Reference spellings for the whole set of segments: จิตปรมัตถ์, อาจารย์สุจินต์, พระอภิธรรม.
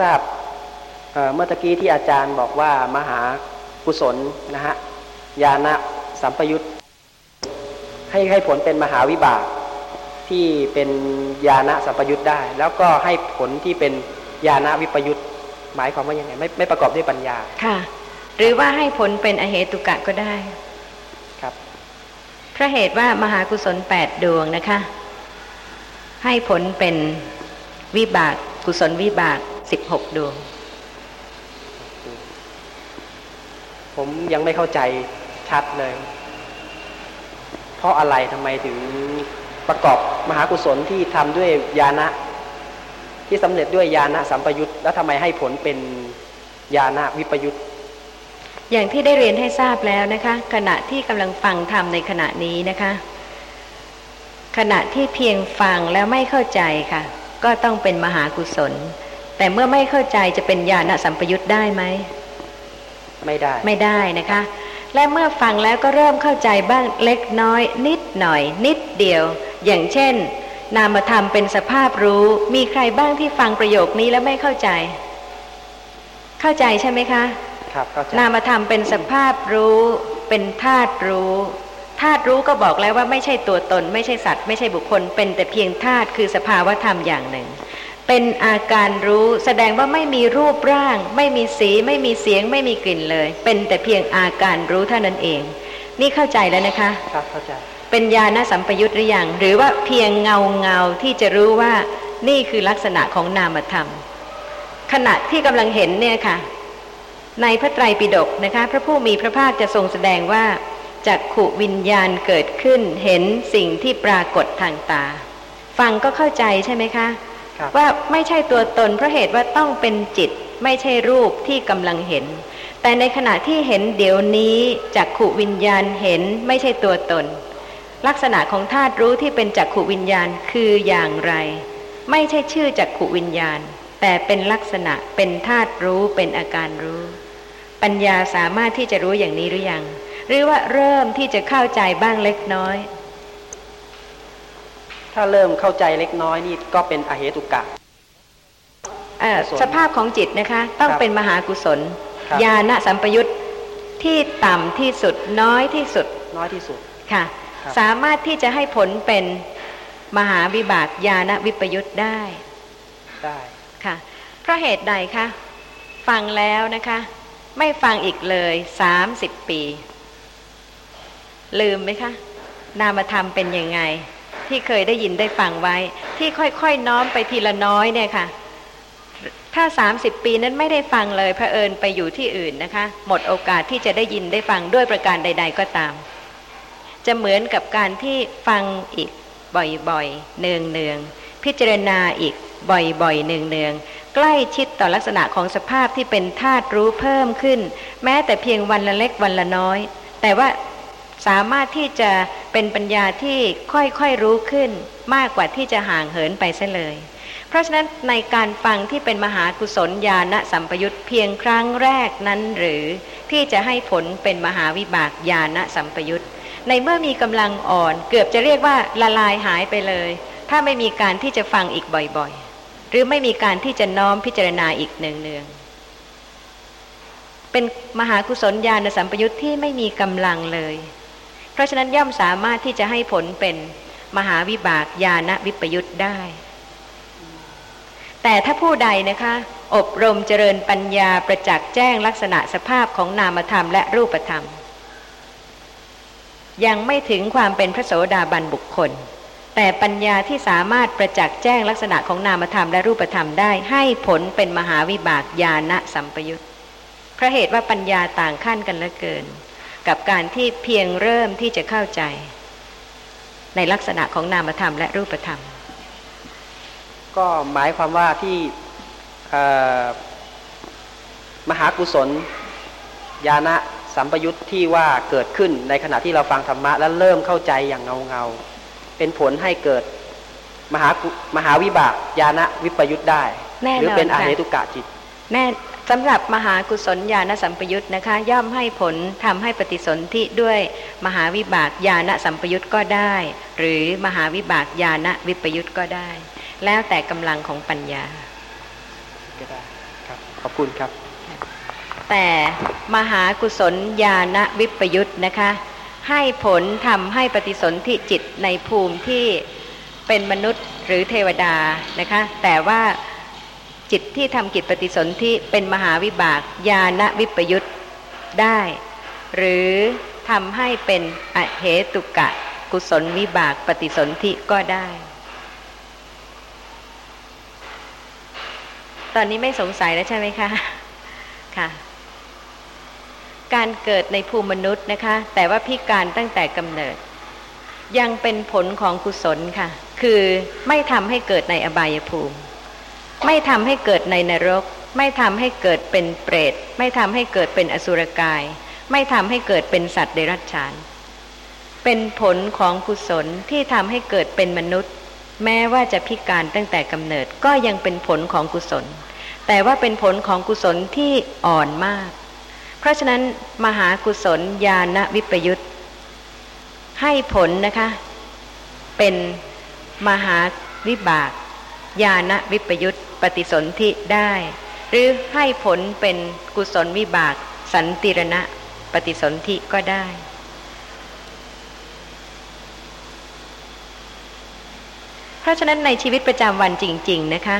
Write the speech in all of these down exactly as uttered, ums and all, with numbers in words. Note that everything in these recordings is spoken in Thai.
ทราบ เ, เมื่อตะกี้ที่อาจารย์บอกว่ามหากุศลนะฮะญาณสัมปยุตให้ให้ผลเป็นมหาวิบากที่เป็นญาณสัมปยุตได้แล้วก็ให้ผลที่เป็นญาณวิปยุตหมายความว่ายังไงไม่ไม่ประกอบด้วยปัญญาค่ะหรือว่าให้ผลเป็นอเหตุกะก็ได้ครับเพราะเหตุว่ามหากุศลแปดดวงนะคะให้ผลเป็นวิบากกุศลวิบากสิบหกดวงผมยังไม่เข้าใจชัดเลยเพราะอะไรทำไมถึงประกอบมหากุศลที่ทำด้วยญาณะที่สำเร็จด้วยญาณสัมปยุตแล้วทำไมให้ผลเป็นญาณวิปยุตอย่างที่ได้เรียนให้ทราบแล้วนะคะขณะที่กำลังฟังธรรมในขณะนี้นะคะขณะที่เพียงฟังแล้วไม่เข้าใจค่ะก็ต้องเป็นมหากุศลแต่เมื่อไม่เข้าใจจะเป็นญาณสัมปยุตได้ไหมไม่ได้ไม่ได้นะคะและเมื่อฟังแล้วก็เริ่มเข้าใจบ้างเล็กน้อยนิดหน่อยนิดเดียวอย่างเช่นนามธรรมเป็นสภาพรู้มีใครบ้างที่ฟังประโยคนี้แล้วไม่เข้าใจเข้าใจใช่ไหมคะครับเข้าใจนามธรรมเป็นสภาพรู้เป็นธาตุรู้ธาตุรู้ก็บอกแล้วว่าไม่ใช่ตัวตนไม่ใช่สัตว์ไม่ใช่บุคคลเป็นแต่เพียงธาตุคือสภาวะธรรมอย่างหนึ่งเป็นอาการรู้แสดงว่าไม่มีรูปร่างไม่มีสีไม่มีเสียงไม่มีกลิ่นเลยเป็นแต่เพียงอาการรู้เท่านั้นเองนี่เข้าใจแล้วนะคะครับเข้าใจเป็นญาณสัมปยุตหรือยังหรือว่าเพียงเงาเงาที่จะรู้ว่านี่คือลักษณะของนามธรรมขณะที่กำลังเห็นเนี่ยค่ะในพระไตรปิฎกนะคะพระผู้มีพระภาคจะทรงแสดงว่าจักขุวิญญาณเกิดขึ้นเห็นสิ่งที่ปรากฏทางตาฟังก็เข้าใจใช่ไหมคะว่าไม่ใช่ตัวตนเพราะเหตุว่าต้องเป็นจิตไม่ใช่รูปที่กำลังเห็นแต่ในขณะที่เห็นเดี๋ยวนี้จักขุวิญญาณเห็นไม่ใช่ตัวตนลักษณะของธาตุรู้ที่เป็นจักขุวิญญาณคืออย่างไรไม่ใช่ชื่อจักขุวิญญาณแต่เป็นลักษณะเป็นธาตุรู้เป็นอาการรู้ปัญญาสามารถที่จะรู้อย่างนี้หรือยังหรือว่าเริ่มที่จะเข้าใจบ้างเล็กน้อยถ้าเริ่มเข้าใจเล็กน้อยนี่ก็เป็นอเหตุกะสภาพของจิตนะคะต้องเป็นมหากุศลญาณสัมปยุตที่ต่ำที่สุดน้อยที่สุดน้อยที่สุดค่ะสามารถที่จะให้ผลเป็นมหาวิบากญาณวิปยุตได้ได้ค่ะเพราะเหตุใดคะฟังแล้วนะคะไม่ฟังอีกเลยสามสิบปีลืมไหมคะนามธรรมเป็นยังไงที่เคยได้ยินได้ฟังไว้ที่ค่อยๆน้อมไปทีละน้อยเนี่ยค่ะถ้าสามสิบปีนั้นไม่ได้ฟังเลยเผอิญไปอยู่ที่อื่นนะคะหมดโอกาสที่จะได้ยินได้ฟังด้วยประการใดๆก็ตามจะเหมือนกับการที่ฟังอีกบ่อยๆเนืองๆพิจารณาอีกบ่อยๆเนืองๆใกล้ชิดต่อลักษณะของสภาพที่เป็นธาตุรู้เพิ่มขึ้นแม้แต่เพียงวันละเล็กวันละน้อยแต่ว่าสามารถที่จะเป็นปัญญาที่ค่อยๆรู้ขึ้นมากกว่าที่จะห่างเหินไปซะเลยเพราะฉะนั้นในการฟังที่เป็นมหากุศลญาณสัมปยุตเพียงครั้งแรกนั้นหรือที่จะให้ผลเป็นมหาวิบากญาณสัมปยุตในเมื่อมีกำลังอ่อนเกือบจะเรียกว่าละลายหายไปเลยถ้าไม่มีการที่จะฟังอีกบ่อยๆหรือไม่มีการที่จะน้อมพิจารณาอีกเนืองๆเป็นมหากุศลญาณสัมปยุตที่ไม่มีกำลังเลยเพราะฉะนั้นย่อมสามารถที่จะให้ผลเป็นมหาวิบากญาณวิปยุตได้แต่ถ้าผู้ใดนะคะอบรมเจริญปัญญาประจักษ์แจ้งลักษณะสภาพของนามธรรมและรูปธรรมยังไม่ถึงความเป็นพระโสดาบันบุคคลแต่ปัญญาที่สามารถประจักษ์แจ้งลักษณะของนามธรรมและรูปธรรมได้ให้ผลเป็นมหาวิบากญาณสัมปยุตเพราะเหตุว่าปัญญาต่างขั้นกันเหลือเกินกับการที่เพียงเริ่มที่จะเข้าใจในลักษณะของนามธรรมและรูปธรรมก็หมายความว่าที่มหากุศลญาณสัมปยุตที่ว่าเกิดขึ้นในขณะที่เราฟังธรรมะและเริ่มเข้าใจอย่างเงาๆเป็นผลให้เกิดมหามหาวิบากญาณวิปยุตได้หรือเป็นอเหตุกะจิตแน่สำหรับมหากุศลญาณสัมปยุตนะคะย่อมให้ผลทำให้ปฏิสนธิด้วยมหาวิบากญาณสัมปยุตก็ได้หรือมหาวิบากญาณวิปยุตก็ได้แล้วแต่กำลังของปัญญา ครับขอบคุณครับแต่มหากุศลญาณวิปยุตนะคะให้ผลทำให้ปฏิสนธิจิตในภูมิที่เป็นมนุษย์หรือเทวดานะคะแต่ว่าจิตที่ทำกิจปฏิสนธิเป็นมหาวิบากญาณวิปยุตได้หรือทำให้เป็นอเหตุกะกุศลวิบากปฏิสนธิก็ได้ตอนนี้ไม่สงสัยแล้วใช่ไหมคะค่ะการเกิดในภูมิมนุษย์นะคะแต่ว่าพิการตั้งแต่กำเนิดยังเป็นผลของกุศลค่ะคือไม่ทำให้เกิดในอบายภูมิไม่ทำให้เกิดในนรกไม่ทำให้เกิดเป็นเปรตไม่ทำให้เกิดเป็นอสุรกายไม่ทำให้เกิดเป็นสัตว์เดรัจฉานเป็นผลของกุศลที่ทำให้เกิดเป็นมนุษย์แม้ว่าจะพิการตั้งแต่กำเนิดก็ยังเป็นผลของกุศลแต่ว่าเป็นผลของกุศลที่อ่อนมากเพราะฉะนั้นมหากุศลญาณวิปยุตให้ผลนะคะเป็นมหาวิบากญาณวิปยุตปฏิสนธิได้หรือให้ผลเป็นกุศลวิบากสันติรณะปฏิสนธิก็ได้เพราะฉะนั้นในชีวิตประจำวันจริงๆนะคะ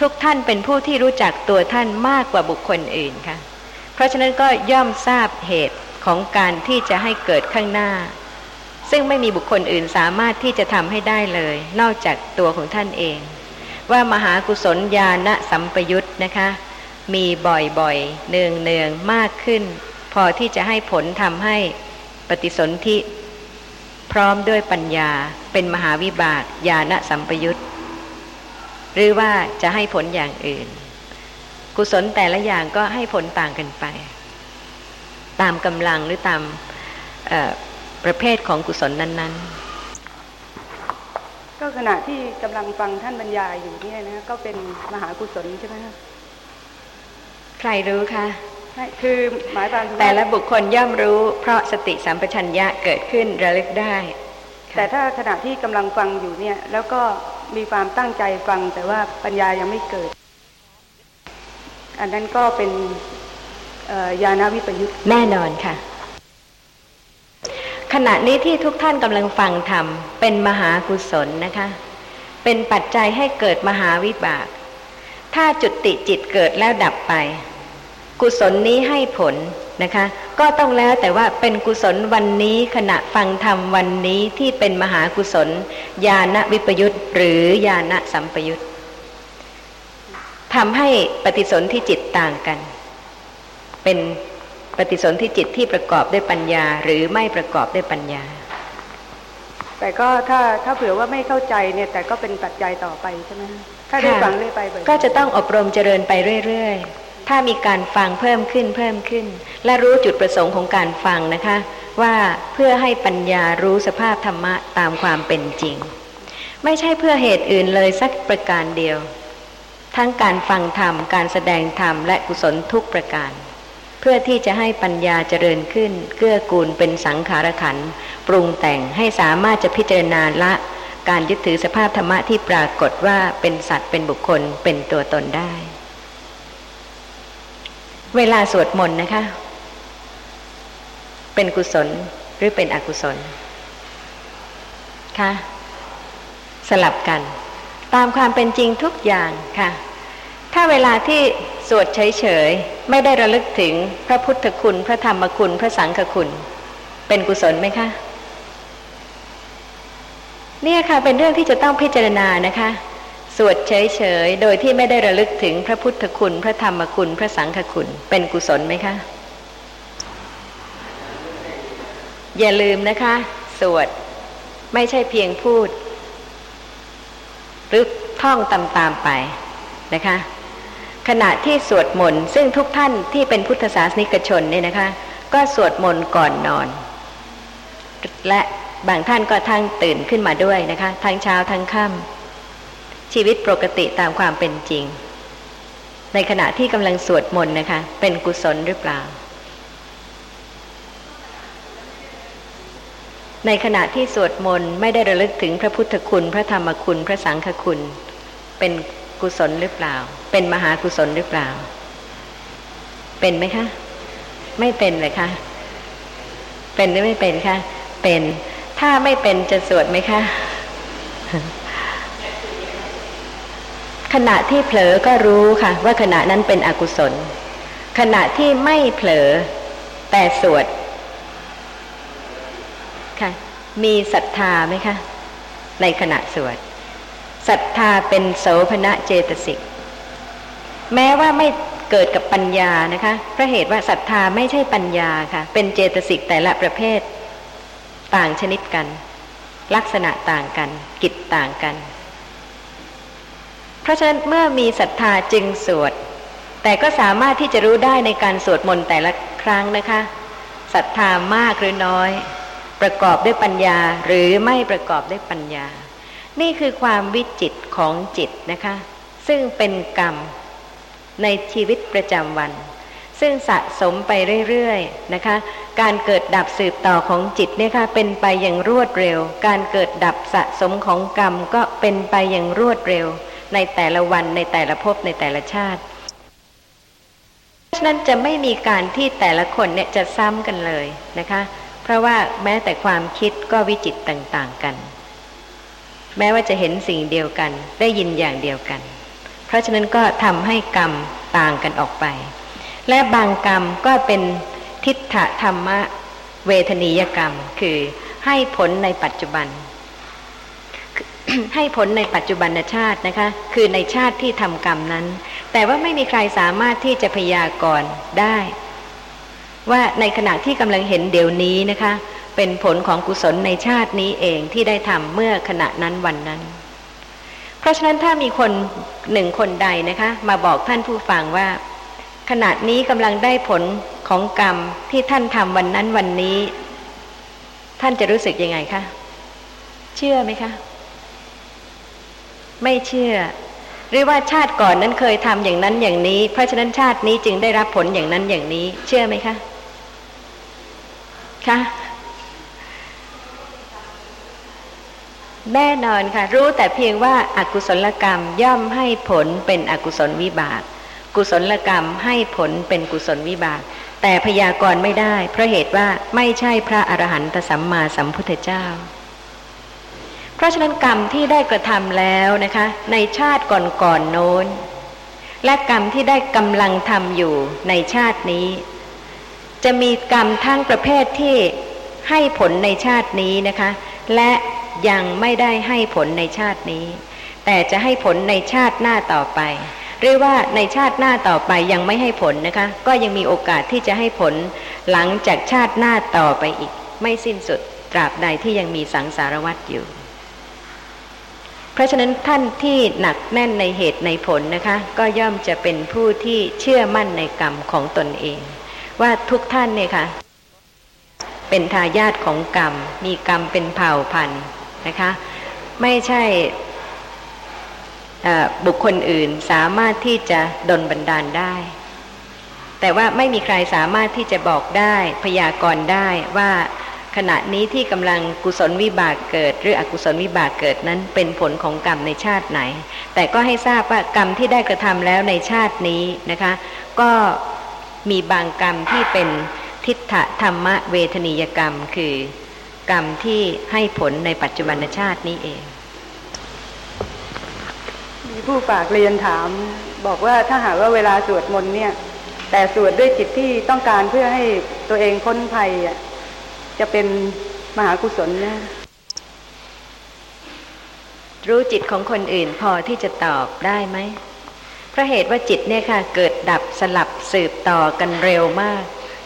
ทุกท่านเป็นผู้ที่รู้จักตัวท่านมากกว่าบุคคลอื่นค่ะเพราะฉะนั้นก็ย่อมทราบเหตุของการที่จะให้เกิดข้างหน้าซึ่งไม่มีบุคคลอื่นสามารถที่จะทำให้ได้เลยนอกจากตัวของท่านเองว่ามหากุศลญาณสัมปยุตนะคะมีบ่อยๆเนืองๆมากขึ้นพอที่จะให้ผลทำให้ปฏิสนธิพร้อมด้วยปัญญาเป็นมหาวิบากญาณสัมปยุตหรือว่าจะให้ผลอย่างอื่นกุศลแต่ละอย่างก็ให้ผลต่างกันไปตามกำลังหรือตามประเภทของกุศลนั้นๆก็ขณะที่กำลังฟังท่านบรรยายอยู่เนี่ยนะก็เป็นมหากุศลใช่ไหมคะใครรู้คะคือหมายความแต่ละบุคคลย่อมรู้เพราะสติสัมปชัญญะเกิดขึ้นระลึกได้แต่ถ้าขณะที่กำลังฟังอยู่เนี่ยแล้วก็มีความตั้งใจฟังแต่ว่าปัญญายังไม่เกิดอันนั้นก็เป็นญาณวิปยุตแน่นอนค่ะขณะนี้ที่ทุกท่านกำลังฟังธรรมเป็นมหากุศลนะคะเป็นปัจจัยให้เกิดมหาวิบากถ้าจุติจิตเกิดแล้วดับไปกุศลนี้ให้ผลนะคะก็ต้องแล้วแต่ว่าเป็นกุศลวันนี้ขณะฟังธรรมวันนี้ที่เป็นมหากุศลญาณวิปยุตหรือญาณสัมปยุตทำให้ปฏิสนธิจิตต่างกันเป็นปฏิสนธิจิตที่ประกอบด้วยปัญญาหรือไม่ประกอบด้วยปัญญาแต่ก็ถ้าถ้าเผื่อว่าไม่เข้าใจเนี่ยแต่ก็เป็นปัจจัยต่อไปใช่ไหมถ้าได้ฟังเรื่อยไปก็จะต้องอบรมเจริญไปเรื่อยๆถ้ามีการฟังเพิ่มขึ้นเพิ่มขึ้นและรู้จุดประสงค์ของการฟังนะคะว่าเพื่อให้ปัญญารู้สภาพธรรมะตามความเป็นจริงไม่ใช่เพื่อเหตุอื่นเลยสักประการเดียวทั้งการฟังธรรมการแสดงธรรมและกุศลทุกประการเพื่อที่จะให้ปัญญาเจริญขึ้นเกื้อกูลเป็นสังขารขันธ์ปรุงแต่งให้สามารถจะพิจารณาละการยึดถือสภาพธรรมะที่ปรากฏว่าเป็นสัตว์เป็นบุคคลเป็นตัวตนได้เวลาสวดมนต์นะคะเป็นกุศลหรือเป็นอกุศลคะสลับกันตามความเป็นจริงทุกอย่างค่ะถ้าเวลาที่สวดเฉยๆไม่ได้ระลึกถึงพระพุทธคุณพระธรรมคุณพระสังฆคุณเป็นกุศลไหมคะเนี่ยค่ะเป็นเรื่องที่จะต้องพิจารณานะคะสวดเฉยๆโดยที่ไม่ได้ระลึกถึงพระพุทธคุณพระธรรมคุณพระสังฆคุณเป็นกุศลไหมคะอย่าลืมนะคะสวดไม่ใช่เพียงพูดหรือท่องตามๆไปนะคะขณะที่สวดมนต์ซึ่งทุกท่านที่เป็นพุทธศาสนิกชนเนี่ยนะคะก็สวดมนต์ก่อนนอนและบางท่านก็ทั้งตื่นขึ้นมาด้วยนะคะทั้งเช้าทั้งค่ำชีวิตปกติตามความเป็นจริงในขณะที่กำลังสวดมนต์นะคะเป็นกุศลหรือเปล่าในขณะที่สวดมนต์ไม่ได้ระลึกถึงพระพุทธคุณพระธรรมคุณพระสังฆคุณเป็น กุศลหรือเปล่าเป็นมหากุศลหรือเปล่าเป็นไหมคะไม่เป็นเลยค่ะเป็นหรือไม่เป็นคะเป็นถ้าไม่เป็นจะสวดไหมคะขณะที่เผลอก็รู้ค่ะว่าขณะนั้นเป็นอกุศลขณะที่ไม่เผลอแต่สวดค่ะมีศรัทธาไหมคะในขณะสวดศรัทธาเป็นโสภณเจตสิกแม้ว่าไม่เกิดกับปัญญานะคะเพราะเหตุว่าศรัทธาไม่ใช่ปัญญาค่ะเป็นเจตสิกแต่ละประเภทต่างชนิดกันลักษณะต่างกันกิจต่างกันเพราะฉะนั้นเมื่อมีศรัทธาจึงสวดแต่ก็สามารถที่จะรู้ได้ในการสวดมนต์แต่ละครั้งนะคะศรัทธามากหรือน้อยประกอบด้วยปัญญาหรือไม่ประกอบด้วยปัญญานี่คือความวิจิตรของจิตนะคะซึ่งเป็นกรรมในชีวิตประจำวันซึ่งสะสมไปเรื่อยๆนะคะการเกิดดับสืบต่อของจิตเนี่ยค่ะเป็นไปอย่างรวดเร็วการเกิดดับสะสมของกรรมก็เป็นไปอย่างรวดเร็วในแต่ละวันในแต่ละภพในแต่ละชาติเพราะฉะนั้นจะไม่มีการที่แต่ละคนเนี่ยจะซ้ำกันเลยนะคะเพราะว่าแม้แต่ความคิดก็วิจิตรต่างๆกันแม้ว่าจะเห็นสิ่งเดียวกันได้ยินอย่างเดียวกันเพราะฉะนั้นก็ทำให้กรรมต่างกันออกไปและบางกรรมก็เป็นทิฏฐธรรมะเวทนียกรรมคือให้ผลในปัจจุบัน ให้ผลในปัจจุบันชาตินะคะคือในชาติที่ทำกรรมนั้นแต่ว่าไม่มีใครสามารถที่จะพยากรณ์ได้ว่าในขณะที่กำลังเห็นเดี๋ยวนี้นะคะเป็นผลของกุศลในชาตินี้เองที่ได้ทำเมื่อขณะนั้นวันนั้นเพราะฉะนั้นถ้ามีคนหนึ่งคนใดนะคะมาบอกท่านผู้ฟังว่าขณะนี้กำลังได้ผลของกรรมที่ท่านทำวันนั้นวันนี้ท่านจะรู้สึกยังไงคะเชื่อไหมคะไม่เชื่อหรือว่าชาติก่อนนั้นเคยทำอย่างนั้นอย่างนี้เพราะฉะนั้นชาตินี้จึงได้รับผลอย่างนั้นอย่างนี้เชื่อไหมคะคะแน่นอนค่ะรู้แต่เพียงว่าอกุศลกรรมย่อมให้ผลเป็นอกุศลวิบากกุศลกรรมให้ผลเป็นกุศลวิบากแต่พยากรณ์ไม่ได้เพราะเหตุว่าไม่ใช่พระอรหันตสัมมาสัมพุทธเจ้าเพราะฉะนั้นกรรมที่ได้กระทำแล้วนะคะในชาติก่อนๆโน้นและกรรมที่ได้กำลังทำอยู่ในชาตินี้จะมีกรรมทั้งประเภทที่ให้ผลในชาตินี้นะคะและยังไม่ได้ให้ผลในชาตินี้แต่จะให้ผลในชาติหน้าต่อไปหรือว่าในชาติหน้าต่อไปยังไม่ให้ผลนะคะก็ยังมีโอกาสที่จะให้ผลหลังจากชาติหน้าต่อไปอีกไม่สิ้นสุดตราบใดที่ยังมีสังสารวัฏอยู่เพราะฉะนั้นท่านที่หนักแน่นในเหตุในผลนะคะก็ย่อมจะเป็นผู้ที่เชื่อมั่นในกรรมของตนเองว่าทุกท่านเนี่ยค่ะเป็นทายาทของกรรมมีกรรมเป็นเผ่าพันธุ์นะคะไม่ใช่บุคคลอื่นสามารถที่จะดลบันดาลได้แต่ว่าไม่มีใครสามารถที่จะบอกได้พยากรณ์ได้ว่าขณะนี้ที่กำลังกุศลวิบากเกิดหรืออกุศลวิบากเกิดนั้นเป็นผลของกรรมในชาติไหนแต่ก็ให้ทราบว่ากรรมที่ได้กระทำแล้วในชาตินี้นะคะก็มีบางกรรมที่เป็นทิฏฐธรรมเวทนียกรรมคือกรรมที่ให้ผลในปัจจุบันชาตินี้เองมีผู้ฝากเรียนถามบอกว่าถ้าหากว่าเวลาสวดมนต์เนี่ยแต่สวดด้วยจิตที่ต้องการเพื่อให้ตัวเองพ้นภัยอ่ะจะเป็นมหากุศลนะรู้จิตของคนอื่นพอที่จะตอบได้ไหมเพราะเหตุว่าจิตเนี่ยค่ะเกิดดับสลับสืบต่อกันเร็วมาก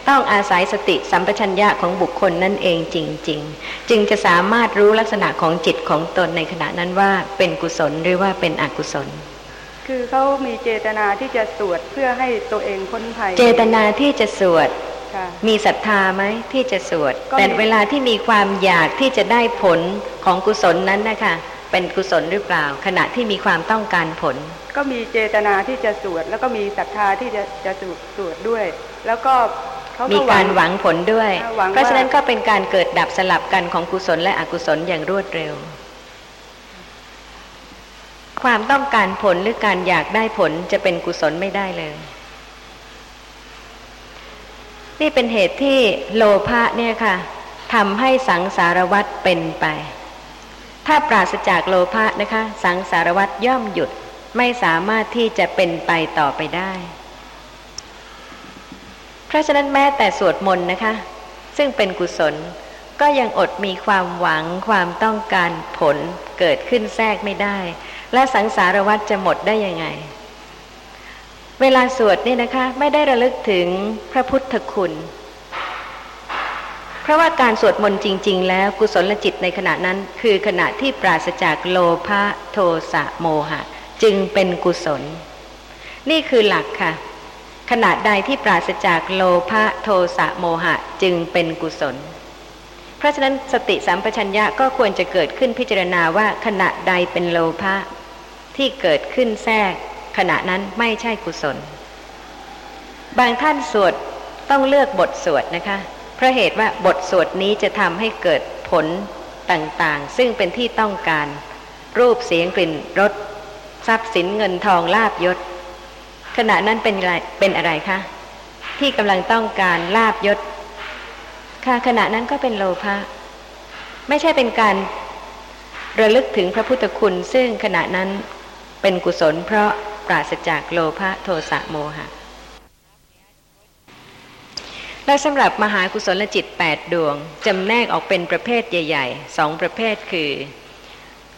ต้องอาศัยสติสัมปชัญญะของบุคคลนั่นเองจริงๆจึงจะสามารถรู้ลักษณะของจิตของตนในขณะนั้นว่าเป็นกุศลหรือว่าเป็นอกุศลคือเขามีเจตนาที่จะสวดเพื่อให้ตัวเองพ้นภัยเจตนาที่จะสวดมีศรัทธาไหมที่จะสวดแต่เวลาที่มีความอยากที่จะได้ผลของกุศลนั้นนะคะเป็นกุศลหรือเปล่าขณะที่มีความต้องการผลก็มีเจตนาที่จะสวดแล้วก็มีศรัทธาที่จะจะสวดด้วยแล้วก็มีการหวังผลด้วยเพราะฉะนั้นก็เป็นการเกิดดับสลับกันของกุศลและอกุศลอย่างรวดเร็ว ความต้องการผลหรือการอยากได้ผลจะเป็นกุศลไม่ได้เลยนี่เป็นเหตุที่โลภะเนี่ยค่ะทำให้สังสารวัฏเป็นไปถ้าปราศจากโลภะนะคะสังสารวัฏย่อมหยุดไม่สามารถที่จะเป็นไปต่อไปได้เพราะฉะนั้นแม้แต่สวดมนต์นะคะซึ่งเป็นกุศลก็ยังอดมีความหวังความต้องการผลเกิดขึ้นแทรกไม่ได้และสังสารวัฏจะหมดได้ยังไงเวลาสวดนี่นะคะไม่ได้ระลึกถึงพระพุทธคุณเพราะว่าการสวดมนต์จริงๆแล้วกุศลจิตในขณะนั้นคือขณะที่ปราศจากโลภะโทสะโมหะจึงเป็นกุศลนี่คือหลักค่ะขณะใดที่ปราศจากโลภะโทสะโมหะจึงเป็นกุศลเพราะฉะนั้นสติสัมปชัญญะก็ควรจะเกิดขึ้นพิจารณาว่าขณะใดเป็นโลภะที่เกิดขึ้นแทรกขณะนั้นไม่ใช่กุศลบางท่านสวดต้องเลือกบทสวดนะคะเพราะเหตุว่าบทสวดนี้จะทำให้เกิดผลต่างๆซึ่งเป็นที่ต้องการรูปเสียงกลิ่นรสทรัพย์สินเงินทองลาภยศขณะนั้นเป็นอะไรเป็นอะไรคะที่กำลังต้องการลาภยศค่ะขณะนั้นก็เป็นโลภะไม่ใช่เป็นการระลึกถึงพระพุทธคุณซึ่งขณะนั้นเป็นกุศลเพราะปราศจากโลภะโทสะโมหะและสำหรับมหากุศลจิตแปดดวงจำแนกออกเป็นประเภทใหญ่ๆสองประเภทคือ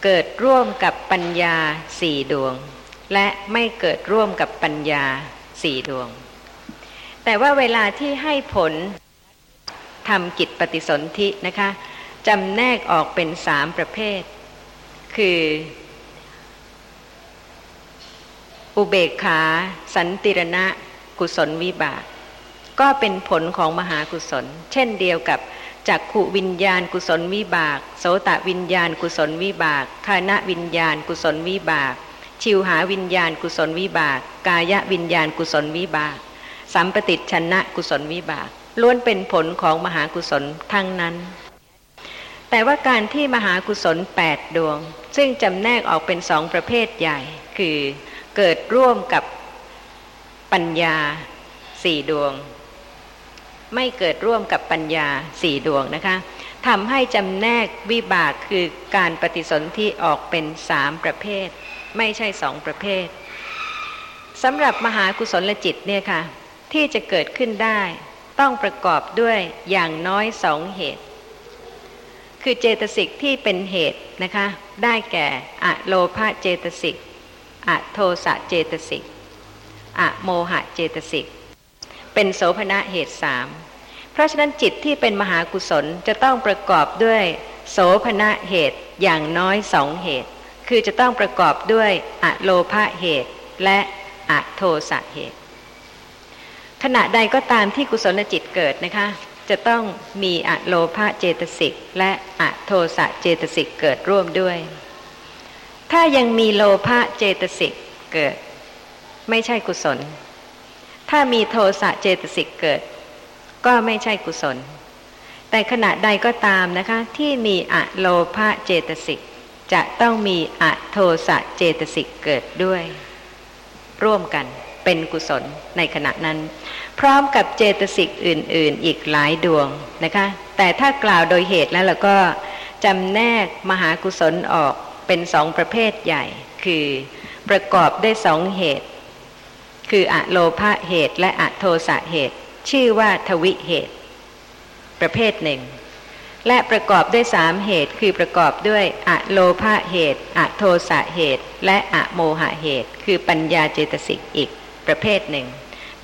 เกิดร่วมกับปัญญาสี่ดวงและไม่เกิดร่วมกับปัญญาสี่ดวงแต่ว่าเวลาที่ให้ผลทำกิจปฏิสนธินะคะจำแนกออกเป็นสามประเภทคืออุเบกขาสันติรณะกุศลวิบากก็เป็นผลของมหากุศลเช่นเดียวกับจักขุวิญญาณกุศลวิบากโสตวิญญาณกุศลวิบากฆานวิญญาณกุศลวิบากชิวหาวิญญาณกุศลวิบากกายวิญญาณกุศลวิบากสัมปติชนะกุศลวิบากล้วนเป็นผลของมหากุศลทั้งนั้นแต่ว่าการที่มหากุศลแปดดวงซึ่งจำแนกออกเป็นสองประเภทใหญ่คือเกิดร่วมกับปัญญาสี่ดวงไม่เกิดร่วมกับปัญญาสี่ดวงนะคะทำให้จำแนกวิบากคือการปฏิสนธิออกเป็นสามประเภทไม่ใช่สองประเภทสำหรับมหากุศลจิตเนี่ยค่ะที่จะเกิดขึ้นได้ต้องประกอบด้วยอย่างน้อยสองเหตุคือเจตสิกที่เป็นเหตุนะคะได้แก่อโลภะเจตสิกอโทสะเจตสิกอโมหะเจตสิกเป็นโสภณะเหตุสามเพราะฉะนั้นจิตที่เป็นมหากุศลจะต้องประกอบด้วยโสภณะเหตุอย่างน้อยสองเหตุคือจะต้องประกอบด้วยอโลภะเหตุและอโทสะเหตุขณะใดก็ตามที่กุศลจิตเกิดนะคะจะต้องมีอโลภะเจตสิกและอโทสะเจตสิกเกิดร่วมด้วยถ้ายังมีโลภะเจตสิกเกิดไม่ใช่กุศลถ้ามีโทสะเจตสิกเกิดก็ไม่ใช่กุศลแต่ขณะใดก็ตามนะคะที่มีอโลภะเจตสิกจะต้องมีอโทสะเจตสิกเกิดด้วยร่วมกันเป็นกุศลในขณะนั้นพร้อมกับเจตสิกอื่นๆอีกหลายดวงนะคะแต่ถ้ากล่าวโดยเหตุแล้วเราก็จำแนกมหากุศลออกเป็นสองประเภทใหญ่คือประกอบด้วยสองเหตุคืออโลภะเหตุและอโทสะเหตุชื่อว่าทวิเหตุประเภทหนึ่งและประกอบด้วยสามเหตุคือประกอบด้วยอโลภะเหตุอโทสะเหตุและอโมหะเหตุคือปัญญาเจตสิกอีกประเภทหนึ่ง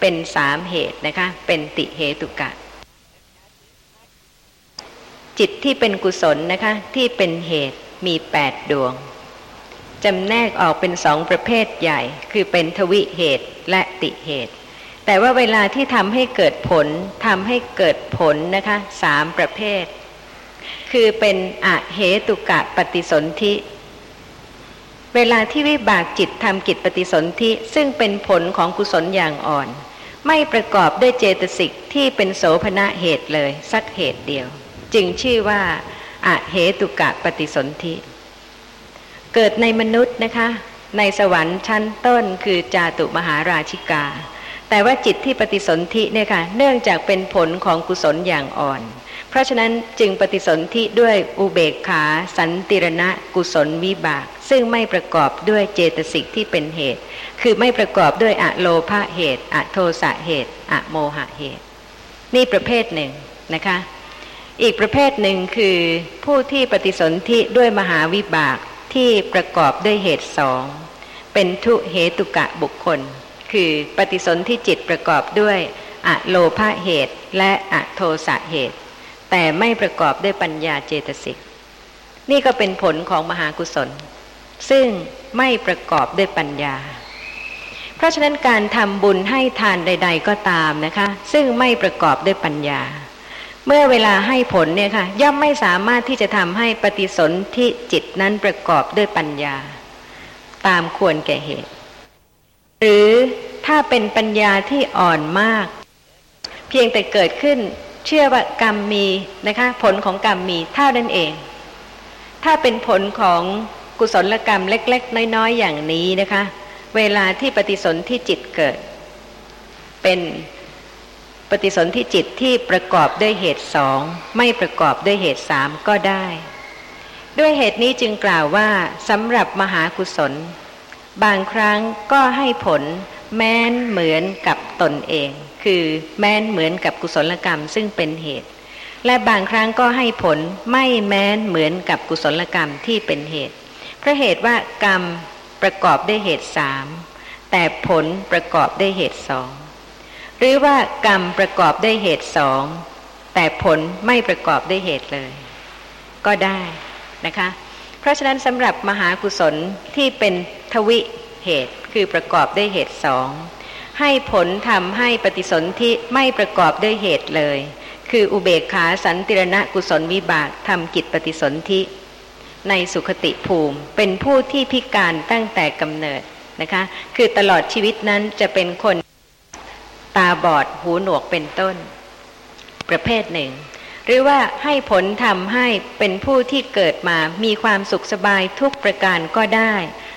เป็นสามเหตุนะคะเป็นติเหตุกะจิตที่เป็นกุศลนะคะที่เป็นเหตุมีแปดดวงจำแนกออกเป็นสองประเภทใหญ่คือเป็นทวิเหตุและติเหตุแต่ว่าเวลาที่ทำให้เกิดผลทำให้เกิดผลนะคะสามประเภทคือเป็นอเหตุกะปฏิสนธิเวลาที่วิบากจิตทำกิจปฏิสนธิซึ่งเป็นผลของกุศลอย่างอ่อนไม่ประกอบด้วยเจตสิกที่เป็นโสภณะเหตุเลยสักเหตุเดียวจึงชื่อว่าอเหตุกะปฏิสนธิเกิดในมนุษย์นะคะ ในสวรรค์ชั้นต้นคือจาตุมหาราชิกาแต่ว่าจิตที่ปฏิสนธิเนี่ยค่ะเนื่องจากเป็นผลของกุศลอย่างอ่อนเพราะฉะนั้นจึงปฏิสนธิด้วยอุเบกขาสันติรณะกุศลวิบากซึ่งไม่ประกอบด้วยเจตสิกที่เป็นเหตุคือไม่ประกอบด้วยอโลภะเหตุอโทสะเหตุอโมหะเหตุนี่ประเภทหนึ่งนะคะอีกประเภทหนึ่งคือผู้ที่ปฏิสนธิด้วยมหาวิบากที่ประกอบด้วยเหตุสองเป็นทุเหตุกะบุคคลคือปฏิสนธิจิตประกอบด้วยอโลภะเหตุและอโทสะเหตุแต่ไม่ประกอบด้วยปัญญาเจตสิกนี่ก็เป็นผลของมหากุศลซึ่งไม่ประกอบด้วยปัญญาเพราะฉะนั้นการทำบุญให้ทานใดๆก็ตามนะคะซึ่งไม่ประกอบด้วยปัญญาเมื่อเวลาให้ผลเนี่ยค่ะย่อมไม่สามารถที่จะทำให้ปฏิสนธิจิตนั้นประกอบด้วยปัญญาตามควรแก่เหตุหรือถ้าเป็นปัญญาที่อ่อนมากเพียงแต่เกิดขึ้นเชื่อว่ากรรมมีนะคะผลของกรรมมีเท่านั้นเองถ้าเป็นผลของกุศลกรรมเล็กๆน้อยๆอย่างนี้นะคะเวลาที่ปฏิสนธิจิตเกิดเป็นปฏิสนธิจิตที่ประกอบด้วยเหตุสองไม่ประกอบด้วยเหตุสามก็ได้ด้วยเหตุนี้จึงกล่าวว่าสำหรับมหากุศลบางครั้งก็ให้ผลแม้นเหมือนกับตนเองคือแม้นเหมือนกับกุศลกรรมซึ่งเป็นเหตุและบางครั้งก็ให้ผลไม่แม้นเหมือนกับกุศลกรรมที่เป็นเหตุเพราะเหตุว่ากรรมประกอบด้วยเหตุสามแต่ผลประกอบด้วยเหตุสองหรือว่ากรรมประกอบด้วยเหตุสองแต่ผลไม่ประกอบด้วยเหตุเลยก็ได้นะคะเพราะฉะนั้นสำหรับมหากุศลที่เป็นทวิเหตุคือประกอบด้วยเหตุสองให้ผลทำให้ปฏิสนธิไม่ประกอบด้วยเหตุเลยคืออุเบกขาสันติรณะกุศลวิบากทำกิจปฏิสนธิในสุคติภูมิเป็นผู้ที่พิการตั้งแต่กำเนิดนะคะคือตลอดชีวิตนั้นจะเป็นคนตาบอดหูหนวกเป็นต้นประเภทหนึ่งหรือว่าให้ผลทำให้เป็นผู้ที่เกิดมามีความสุขสบายทุกประการก็ได้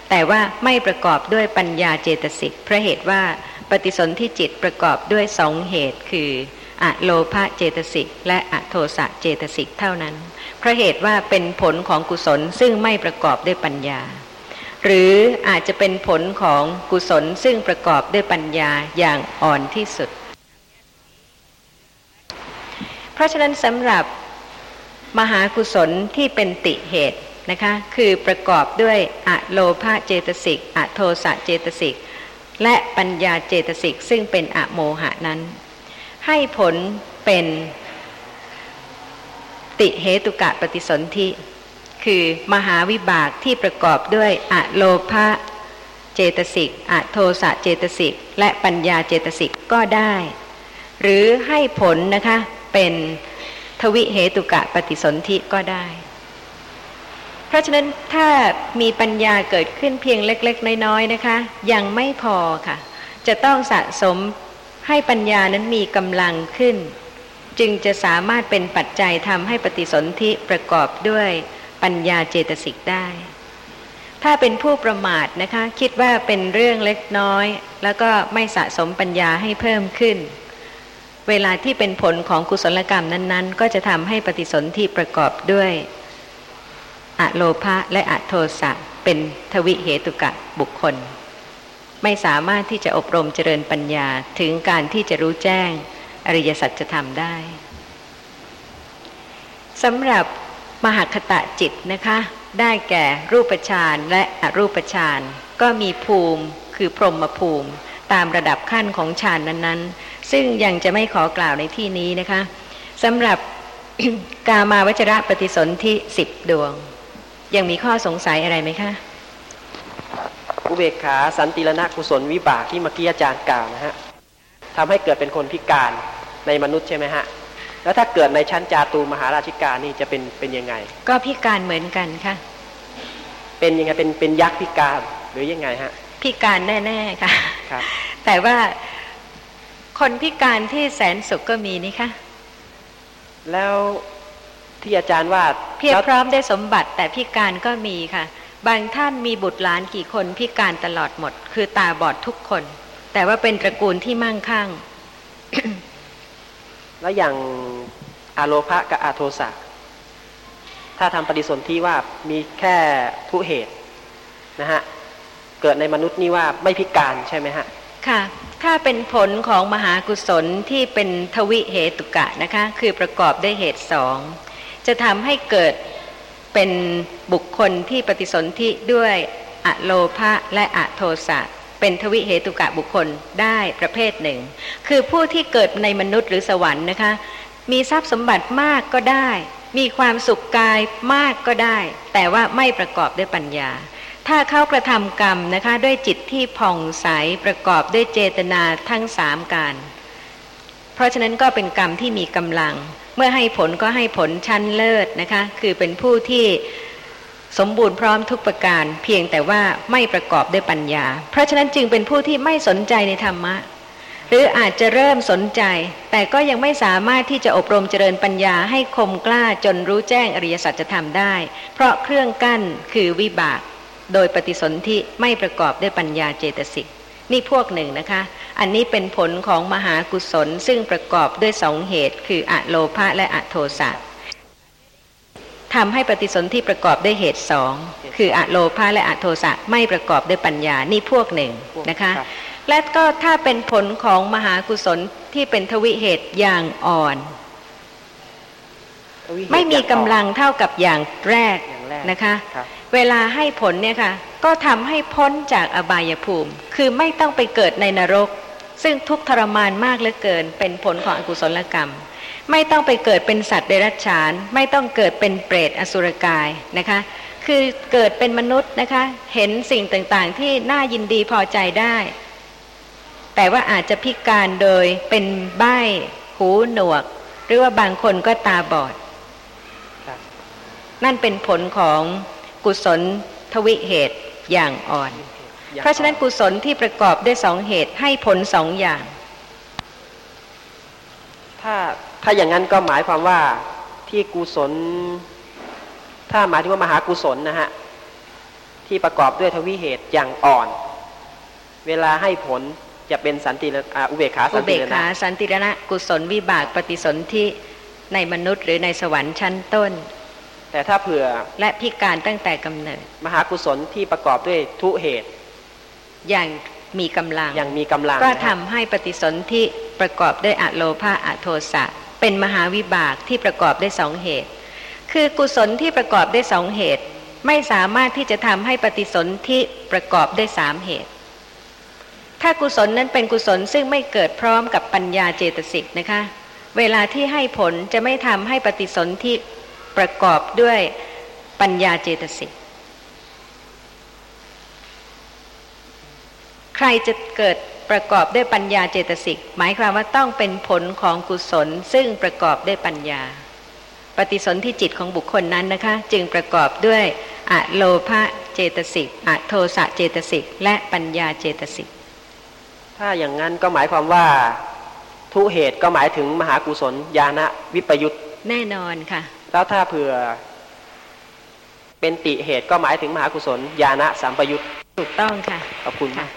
แต่ว่าไม่ประกอบด้วยปัญญาเจตสิกเพราะเหตุว่าปฏิสนธิจิตประกอบด้วยสองเหตุคืออโลภะเจตสิกและอโทสะเจตสิกเท่านั้นเพราะเหตุว่าเป็นผลของกุศลซึ่งไม่ประกอบด้วยปัญญาหรืออาจจะเป็นผลของกุศลซึ่งประกอบด้วยปัญญาอย่างอ่อนที่สุดเพราะฉะนั้นสำหรับมหากุศลที่เป็นติเหตุนะคะคือประกอบด้วยอโลภะเจตสิกอโทสะเจตสิกและปัญญาเจตสิกซึ่งเป็นอโมหะนั้นให้ผลเป็นติเหตุกะปฏิสนธิคือมหาวิบากที่ประกอบด้วยอโลภะเจตสิกอโทสะเจตสิกและปัญญาเจตสิกก็ได้หรือให้ผลนะคะเป็นทวิเหตุกะปฏิสนธิก็ได้เพราะฉะนั้นถ้ามีปัญญาเกิดขึ้นเพียงเล็กๆน้อยๆนะคะยังไม่พอค่ะจะต้องสะสมให้ปัญญานั้นมีกำลังขึ้นจึงจะสามารถเป็นปัจจัยทำให้ปฏิสนธิประกอบด้วยปัญญาเจตสิกได้ถ้าเป็นผู้ประมาทนะคะคิดว่าเป็นเรื่องเล็กน้อยแล้วก็ไม่สะสมปัญญาให้เพิ่มขึ้นเวลาที่เป็นผลของกุศลกรรมนั้นๆก็จะทำให้ปฏิสนธิประกอบด้วยอโลภะและอโทสะเป็นทวิเหตุกะบุคคลไม่สามารถที่จะอบรมเจริญปัญญาถึงการที่จะรู้แจ้งอริยสัจธรรมได้สำหรับมหคตจิตนะคะได้แก่รูปฌานและอรูปฌานก็มีภูมิคือพรหมภูมิตามระดับขั้นของฌานนั้นๆซึ่งยังจะไม่ขอกล่าวในที่นี้นะคะสำหรับ กามาวจรปฏิสนธิสิบดวงยังมีข้อสงสัยอะไรไหมคะอุเบกขาสันติรณะกุศลวิบากที่เมื่อกี้อาจารย์กล่าวนะฮะทำให้เกิดเป็นคนพิการในมนุษย์ใช่ไหมฮะแล้วถ้าเกิดในชั้นจาตุมหาราชิกานี่จะเป็นเป็นยังไงก็พิการเหมือนกันค่ะเป็นยังไงเป็นเป็นยักษ์พิการหรือยังไงฮะพิการแน่ๆค่ะครับแต่ว่าคนพิการที่แสนสุขก็มีนี่ค่ะแล้วที่อาจารย์ว่าเพียบพร้อมได้สมบัติแต่พิการก็มีค่ะ บางท่านมีบุตรหลานกี่คนพิการตลอดหมดคือตาบอดทุกคนแต่ว่าเป็นตระกูลที่มั่งคั่ง แล้วอย่างอโลภะกับอโทสะถ้าทำปฏิสนธิว่ามีแค่ทุเหตุนะฮะเกิดในมนุษย์นี่ว่าไม่พิการใช่ไหมฮะค่ะถ้าเป็นผลของมหากุศลที่เป็นทวิเหตุกะนะคะคือประกอบด้วยเหตุสองจะทำให้เกิดเป็นบุคคลที่ปฏิสนธิด้วยอโลภะและอโทสะเป็นทวิเหตุกะบุคคลได้ประเภทหนึ่งคือผู้ที่เกิดในมนุษย์หรือสวรรค์นะคะมีทรัพย์สมบัติมากก็ได้มีความสุขกายมากก็ได้แต่ว่าไม่ประกอบด้วยปัญญาถ้าเขากระทำกรรมนะคะด้วยจิตที่ผ่องใสประกอบด้วยเจตนาทั้งสามการเพราะฉะนั้นก็เป็นกรรมที่มีกำลังเมื่อให้ผลก็ให้ผลชั้นเลิศนะคะคือเป็นผู้ที่สมบูรณ์พร้อมทุกประการเพียงแต่ว่าไม่ประกอบด้วยปัญญาเพราะฉะนั้นจึงเป็นผู้ที่ไม่สนใจในธรรมะหรืออาจจะเริ่มสนใจแต่ก็ยังไม่สามารถที่จะอบรมเจริญปัญญาให้คมกล้าจนรู้แจ้งอริยสัจธรรมได้เพราะเครื่องกั้นคือวิบากโดยปฏิสนธิไม่ประกอบด้วยปัญญาเจตสิกนี่พวกหนึ่งนะคะอันนี้เป็นผลของมหากุศลซึ่งประกอบด้วยสองเหตุคืออโลภะและอโทสะทำให้ปฏิสนธิประกอบด้วยเหตุสองคืออโลภะและอโทสะไม่ประกอบด้วยปัญญานี่พวกหนึ่งนะคะและก็ถ้าเป็นผลของมหากุศลที่เป็นทวิเหตุอย่างอ่อนไม่มีกำลังเท่ากับอย่างแรกนะคะเวลาให้ผลเนี่ยค่ะก็ทำให้พ้นจากอบายภูมิคือไม่ต้องไปเกิดในนรกซึ่งทุกข์ทรมานมากเหลือเกินเป็นผลของอกุศลกรรมไม่ต้องไปเกิดเป็นสัตว์เดรัจฉานไม่ต้องเกิดเป็นเปรตอสุรกายนะคะคือเกิดเป็นมนุษย์นะคะเห็นสิ่งต่างๆที่น่ายินดีพอใจได้แต่ว่าอาจจะพิการโดยเป็นใบ้หูหนวกหรือว่าบางคนก็ตาบอดนั่นเป็นผลของกุศลทวิเหตุอย่างอ่อนเพราะฉะนั้นกุศลที่ประกอบด้วยสองเหตุให้ผลสองอย่างถ้าถ้าอย่างนั้นก็หมายความว่าที่กุศลถ้าหมายถึงว่ามหากุศลนะฮะที่ประกอบด้วยทวิเหตุอย่างอ่อนเวลาให้ผลจะเป็นสันติอุเบกขาสันติระนะสันติระนะกุศลวิบากปฏิสนธิในมนุษย์หรือในสวรรค์ชั้นต้นแต่ถ้าเผื่อและพิการตั้งแต่กำเนิดมหากุศลที่ประกอบด้วยทุเหตุอย่างมีกำลังอย่างมีกำลังก็ทำให้ปฏิสนธิประกอบด้วยอโลภะอโทสะเป็นมหาวิบากที่ประกอบด้วยสองเหตุคือกุศลที่ประกอบด้วยสองเหตุไม่สามารถที่จะทำให้ปฏิสนธิประกอบด้วยสามเหตุถ้ากุศลนั้นเป็นกุศลซึ่งไม่เกิดพร้อมกับปัญญาเจตสิกนะคะเวลาที่ให้ผลจะไม่ทำให้ปฏิสนธิประกอบด้วยปัญญาเจตสิกใครจะเกิดประกอบด้วยปัญญาเจตสิกหมายความว่าต้องเป็นผลของกุศลซึ่งประกอบด้วยปัญญาปฏิสนธิจิตของบุคคลนั้นนะคะจึงประกอบด้วยอโลภะเจตสิกอโทสะเจตสิกและปัญญาเจตสิกถ้าอย่างนั้นก็หมายความว่าทุเหตุก็หมายถึงมหากุศลญาณวิปยุตแน่นอนค่ะแล้วถ้าเผื่อเป็นติเหตุก็หมายถึงมหากุศลญาณสัมปยุตถูกต้องค่ะขอบคุณค่ะ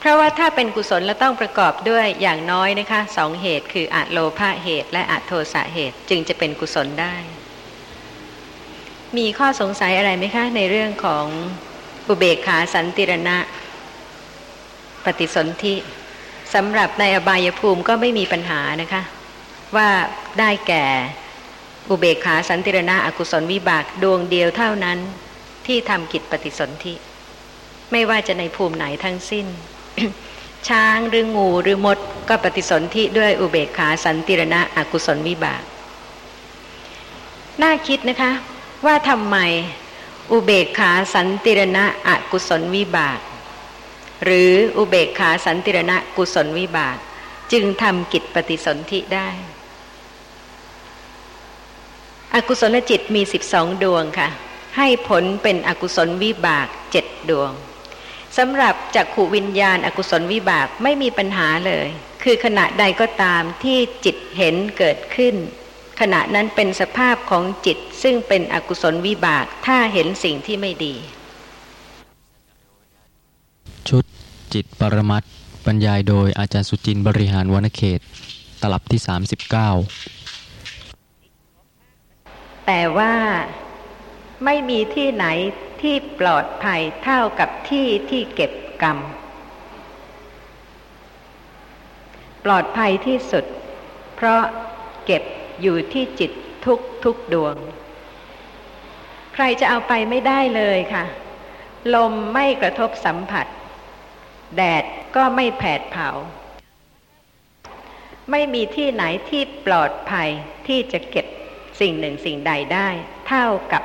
เพราะว่าถ้าเป็นกุศลแล้วต้องประกอบด้วยอย่างน้อยนะคะสองเหตุคืออโลภะเหตุและอโทสะเหตุจึงจะเป็นกุศลได้มีข้อสงสัยอะไรไหมคะในเรื่องของอุเบกขาสันติระนะปฏิสนธิสำหรับในอบายภูมิก็ไม่มีปัญหานะคะว่าได้แก่อุเบกขาสันติระนะอกุศลวิบากดวงเดียวเท่านั้นที่ทำกิจปฏิสนธิไม่ว่าจะในภูมิไหนทั้งสิ้น ช้างหรืองูหรือมดก็ปฏิสนธิด้วยอุเบกขาสันติระนะอกุศลวิบากน่าคิดนะคะว่าทำไมอุเบกขาสันติระนะอกุศลวิบากหรืออุเบกขาสันติระนะกุศลวิบากจึงทำกิจปฏิสนธิได้อกุศลจิตมีสิบสองดวงค่ะให้ผลเป็นอกุศลวิบากเจ็ดดวงสำหรับจักขุวิญญาณอกุศลวิบากไม่มีปัญหาเลยคือขณะใดก็ตามที่จิตเห็นเกิดขึ้น ขณะนั้นเป็นสภาพของจิตซึ่งเป็นอกุศลวิบากถ้าเห็นสิ่งที่ไม่ดีชุดจิตปรมัตถ์บรรยายโดยอาจารย์สุจินต์บริหารวรรณเขตตลับที่สามสิบเก้าแต่ว่าไม่มีที่ไหนที่ปลอดภัยเท่ากับที่ที่เก็บกรรมปลอดภัยที่สุดเพราะเก็บอยู่ที่จิตทุกทุกดวงใครจะเอาไปไม่ได้เลยค่ะลมไม่กระทบสัมผัสแดดก็ไม่แผดเผาไม่มีที่ไหนที่ปลอดภัยที่จะเก็บสิ่งหนึ่งสิ่งใดได้เท่ากับ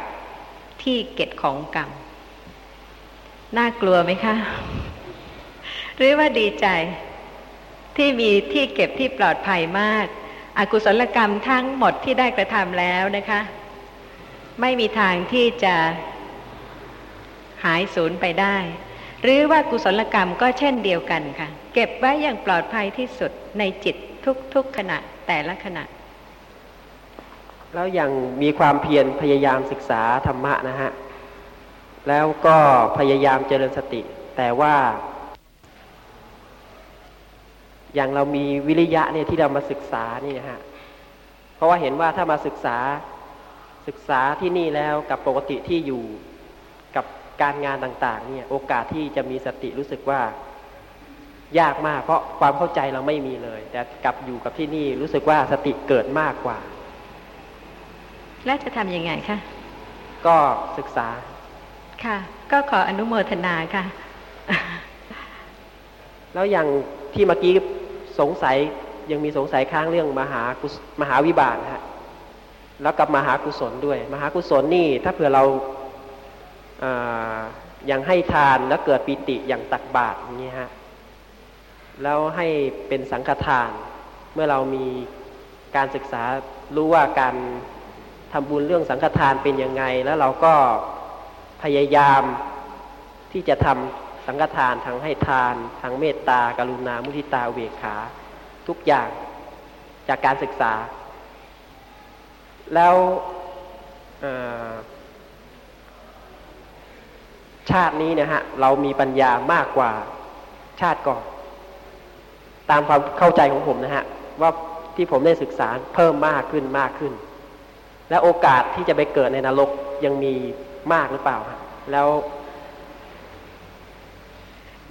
ที่เก็บของกรรมน่ากลัวไหมคะหรือว่าดีใจที่มีที่เก็บที่ปลอดภัยมากอกุศลกรรมทั้งหมดที่ได้กระทำแล้วนะคะไม่มีทางที่จะหายสูญไปได้หรือว่ากุศลกรรมก็เช่นเดียวกันค่ะเก็บไว้อย่างปลอดภัยที่สุดในจิตทุกๆขณะแต่ละขณะแล้วยังมีความเพียรพยายามศึกษาธรรมะนะฮะแล้วก็พยายามเจริญสติแต่ว่าอย่างเรามีวิริยะเนี่ยที่เรามาศึกษานี่นะฮะเพราะว่าเห็นว่าถ้ามาศึกษาศึกษาที่นี่แล้วกับปกติที่อยู่กับการงานต่างๆเนี่ยโอกาสที่จะมีสติรู้สึกว่ายากมากเพราะความเข้าใจเราไม่มีเลยแต่กลับอยู่กับที่นี่รู้สึกว่าสติเกิดมากกว่าแล้วจะทำยังไงคะก็ศึกษาค่ะก็ขออนุโมทนาค่ะแล้วอย่างที่เมื่อกี้สงสัยยังมีสงสัยค้างเรื่องมหากุศมหาวิบากฮะแล้วกับมหากุศลด้วยมหากุศลนี่ถ้าเผื่อเราเอ่อยังให้ทานแล้วเกิดปิติอย่างตักบาตรอย่างนี้ฮะแล้วให้เป็นสังฆทานเมื่อเรามีการศึกษารู้ว่าการทำบุญเรื่องสังฆทานเป็นยังไงแล้วเราก็พยายามที่จะทำสังฆทานทั้งให้ทานทั้งเมตตากรุณามุทิตาอุเบกขาทุกอย่างจากการศึกษาแล้วชาตินี้นะฮะเรามีปัญญามากกว่าชาติก่อนตามความเข้าใจของผมนะฮะว่าที่ผมได้ศึกษาเพิ่มมากขึ้นมากขึ้นและโอกาสที่จะไปเกิดในนรกยังมีมากหรือเปล่าฮะแล้ว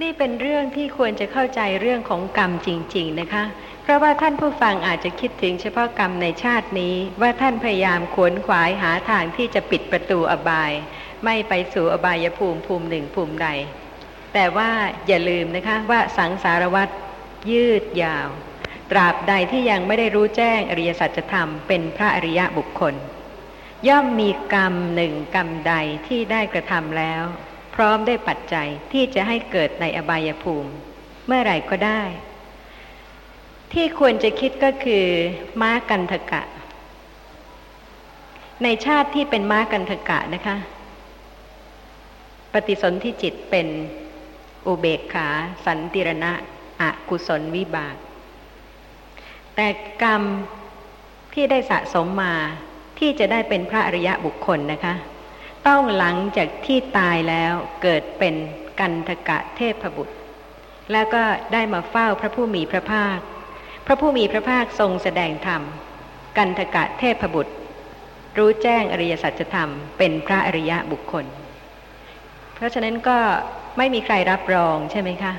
นี่เป็นเรื่องที่ควรจะเข้าใจเรื่องของกรรมจริงๆนะคะเพราะว่าท่านผู้ฟังอาจจะคิดถึงเฉพาะกรรมในชาตินี้ว่าท่านพยายามขวนขวายหาทางที่จะปิดประตูอบายไม่ไปสู่อบายภูมิภูมิหนึ่งภูมิใดแต่ว่าอย่าลืมนะคะว่าสังสารวัฏยืดยาวตราบใดที่ยังไม่ได้รู้แจ้งอริยสัจธรรมเป็นพระอริยบุคคลย่อมมีกรรมหนึ่งกรรมใดที่ได้กระทำแล้วพร้อมได้ปัจจัยที่จะให้เกิดในอบายภูมิเมื่อไหร่ก็ได้ที่ควรจะคิดก็คือม้ากันทกะในชาติที่เป็นม้ากันทกะนะคะปฏิสนธิจิตเป็นอุเบกขาสันติรณะอกุศลวิบากแต่กรรมที่ได้สะสมมาที่จะได้เป็นพระอริยบุคคลนะคะต้องหลังจากที่ตายแล้วเกิดเป็นกันทกะเทพบุตรแล้วก็ได้มาเฝ้าพระผู้มีพระภาคพระผู้มีพระภาคทรงแสดงธรรมกันทกะเทพบุตรรู้แจ้งอริยสัจธรรมเป็นพระอริยบุคคลเพราะฉะนั้นก็ไม่มีใครรับรองใช่ไหมคะ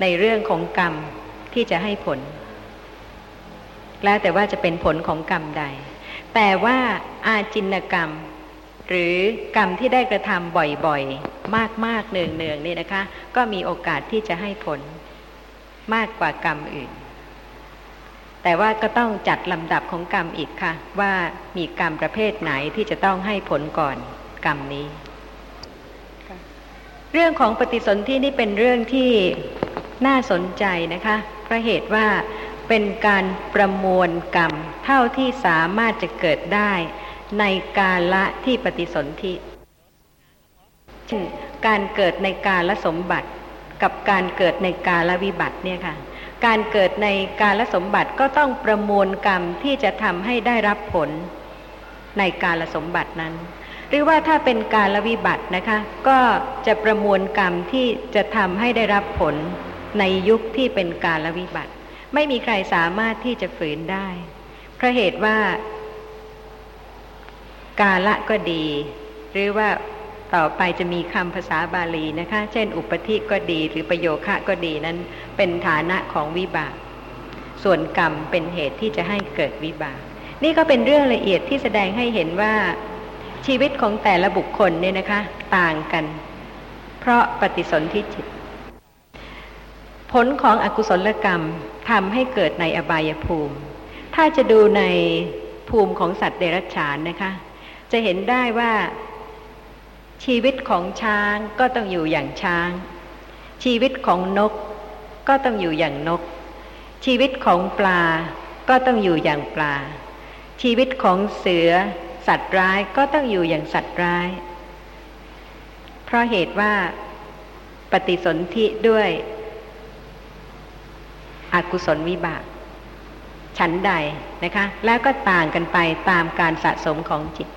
ในเรื่องของกรรมที่จะให้ผลแล้วแต่ว่าจะเป็นผลของกรรมใดแต่ว่าอาจินกรรมหรือกรรมที่ได้กระทำบ่อยๆมากๆเนืองๆนี่นะคะก็มีโอกาสที่จะให้ผลมากกว่ากรรมอื่นแต่ว่าก็ต้องจัดลำดับของกรรมอีกค่ะว่ามีกรรมประเภทไหนที่จะต้องให้ผลก่อนกรรมนี้เรื่องของปฏิสนธินี่เป็นเรื่องที่น่าสนใจนะคะเพราะเหตุว่าเป็นการประมวลกรรมเท่าที่สามารถจะเกิดได้ในกาลที่ปฏิสนธิเช่นการเกิดในกาลสมบัติกับการเกิดในกาลวิบัติเนี่ยค่ะ การเกิดในกาลสมบัติก็ต้องประมวลกรรมที่จะทำให้ได้รับผลในกาลสมบัตินั้นหรือว่าถ้าเป็นกาลวิบัตินะคะก็จะประมวลกรรมที่จะทำให้ได้รับผลในยุคที่เป็นกาลวิบัติไม่มีใครสามารถที่จะฝืนได้เพราะเหตุว่ากาละก็ดีหรือว่าต่อไปจะมีคำภาษาบาลีนะคะเช่นอุปธิก็ดีหรือประโยคะก็ดีนั้นเป็นฐานะของวิบากส่วนกรรมเป็นเหตุที่จะให้เกิดวิบากนี่ก็เป็นเรื่องละเอียดที่แสดงให้เห็นว่าชีวิตของแต่ละบุคคลเนี่ยนะคะต่างกันเพราะปฏิสนธิจิตผลของอกุศลกรรมทำให้เกิดในอบายภูมิถ้าจะดูในภูมิของสัตว์เดรัจฉานนะคะจะเห็นได้ว่าชีวิตของช้างก็ต้องอยู่อย่างช้างชีวิตของนกก็ต้องอยู่อย่างนกชีวิตของปลาก็ต้องอยู่อย่างปลาชีวิตของเสือสัตว์ร้ายก็ต้องอยู่อย่างสัตว์ร้ายเพราะเหตุว่าปฏิสนธิด้วยอกุศลวิบากฉันใดนะคะแล้วก็ต่างกันไปตามการสะสมของจิต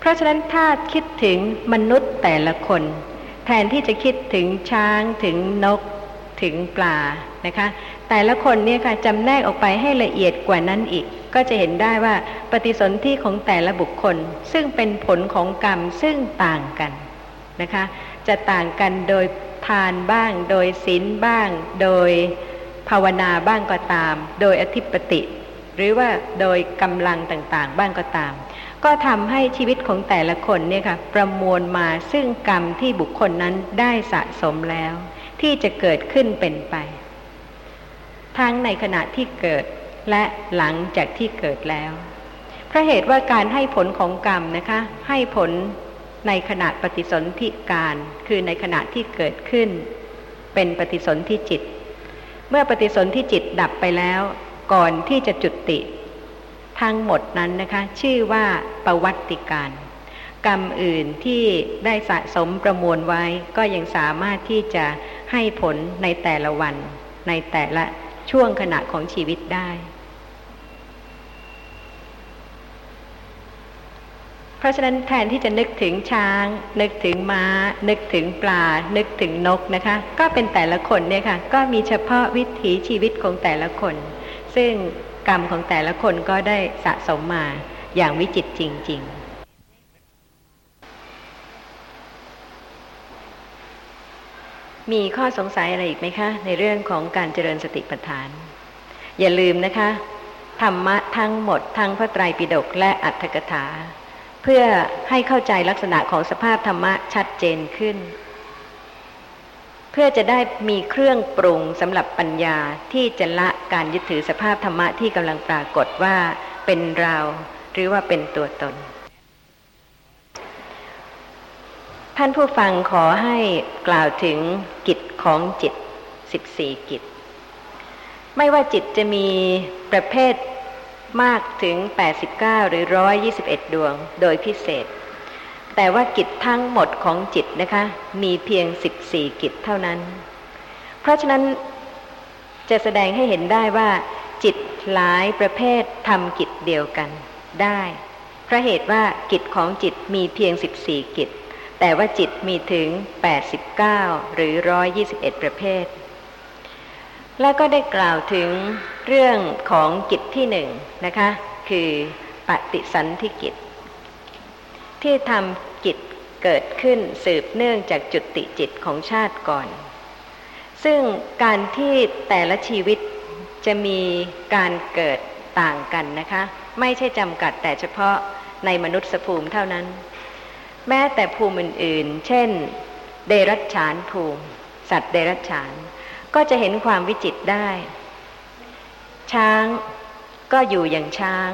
เพราะฉะนั้นถ้าคิดถึงมนุษย์แต่ละคนแทนที่จะคิดถึงช้างถึงนกถึงปลานะคะแต่ละคนเนี่ยค่ะจำแนกออกไปให้ละเอียดกว่านั้นอีกก็จะเห็นได้ว่าปฏิสนธิของแต่ละบุคคลซึ่งเป็นผลของกรรมซึ่งต่างกันนะคะจะต่างกันโดยทานบ้างโดยศีลบ้างโดยภาวนาบ้างก็ตามโดยอธิปติหรือว่าโดยกำลังต่างๆบ้างก็ตามก็ทำให้ชีวิตของแต่ละคนเนี่ยค่ะประมวลมาซึ่งกรรมที่บุคคลนั้นได้สะสมแล้วที่จะเกิดขึ้นเป็นไปทั้งในขณะที่เกิดและหลังจากที่เกิดแล้วเพราะเหตุว่าการให้ผลของกรรมนะคะให้ผลในขณะปฏิสนธิการคือในขณะที่เกิดขึ้นเป็นปฏิสนธิจิตเมื่อปฏิสนธิจิตดับไปแล้วก่อนที่จะจุติทั้งหมดนั้นนะคะชื่อว่าปวัตติการกรรมอื่นที่ได้สะสมประมวลไว้ก็ยังสามารถที่จะให้ผลในแต่ละวันในแต่ละช่วงขณะของชีวิตได้เพราะฉะนั้นแทนที่จะนึกถึงช้างนึกถึงม้านึกถึงปลานึกถึงนกนะคะก็เป็นแต่ละคนเนี่ยค่ะก็มีเฉพาะวิถีชีวิตของแต่ละคนซึ่งกรรมของแต่ละคนก็ได้สะสมมาอย่างวิจิตรจริงๆมีข้อสงสัยอะไรอีกไหมคะในเรื่องของการเจริญสติปัฏฐานอย่าลืมนะคะธรรมะทั้งหมดทั้งพระไตรปิฎกและอรรถกถาเพื่อให้เข้าใจลักษณะของสภาพธรรมะชัดเจนขึ้นเพื่อจะได้มีเครื่องปรุงสำหรับปัญญาที่จะละการยึดถือสภาพธรรมะที่กำลังปรากฏว่าเป็นเราหรือว่าเป็นตัวตนท่านผู้ฟังขอให้กล่าวถึงกิจของจิตสิบสี่กิจไม่ว่าจิตจะมีประเภทมากถึงแปดสิบเก้าหรือหนึ่งร้อยยี่สิบเอ็ดดวงโดยพิเศษแต่ว่ากิจทั้งหมดของจิตนะคะมีเพียงสิบสี่กิจเท่านั้นเพราะฉะนั้นจะแสดงให้เห็นได้ว่าจิตหลายประเภททำกิจเดียวกันได้เพราะเหตุว่ากิจของจิตมีเพียงสิบสี่กิจแต่ว่าจิตมีถึงแปดสิบเก้าหรือหนึ่งร้อยยี่สิบเอ็ดประเภทและก็ได้กล่าวถึงเรื่องของกิจที่หนึ่งนะคะคือปฏิสันธิกิจที่ทำกิจเกิดขึ้นสืบเนื่องจากจุติจิตของชาติก่อนซึ่งการที่แต่ละชีวิตจะมีการเกิดต่างกันนะคะไม่ใช่จำกัดแต่เฉพาะในมนุษยภูมิเท่านั้นแม้แต่ภูมิอื่นๆเช่นเดรัจฉานภูมิสัตว์เดรัจฉานก็จะเห็นความวิจิตรได้ช้างก็อยู่อย่างช้าง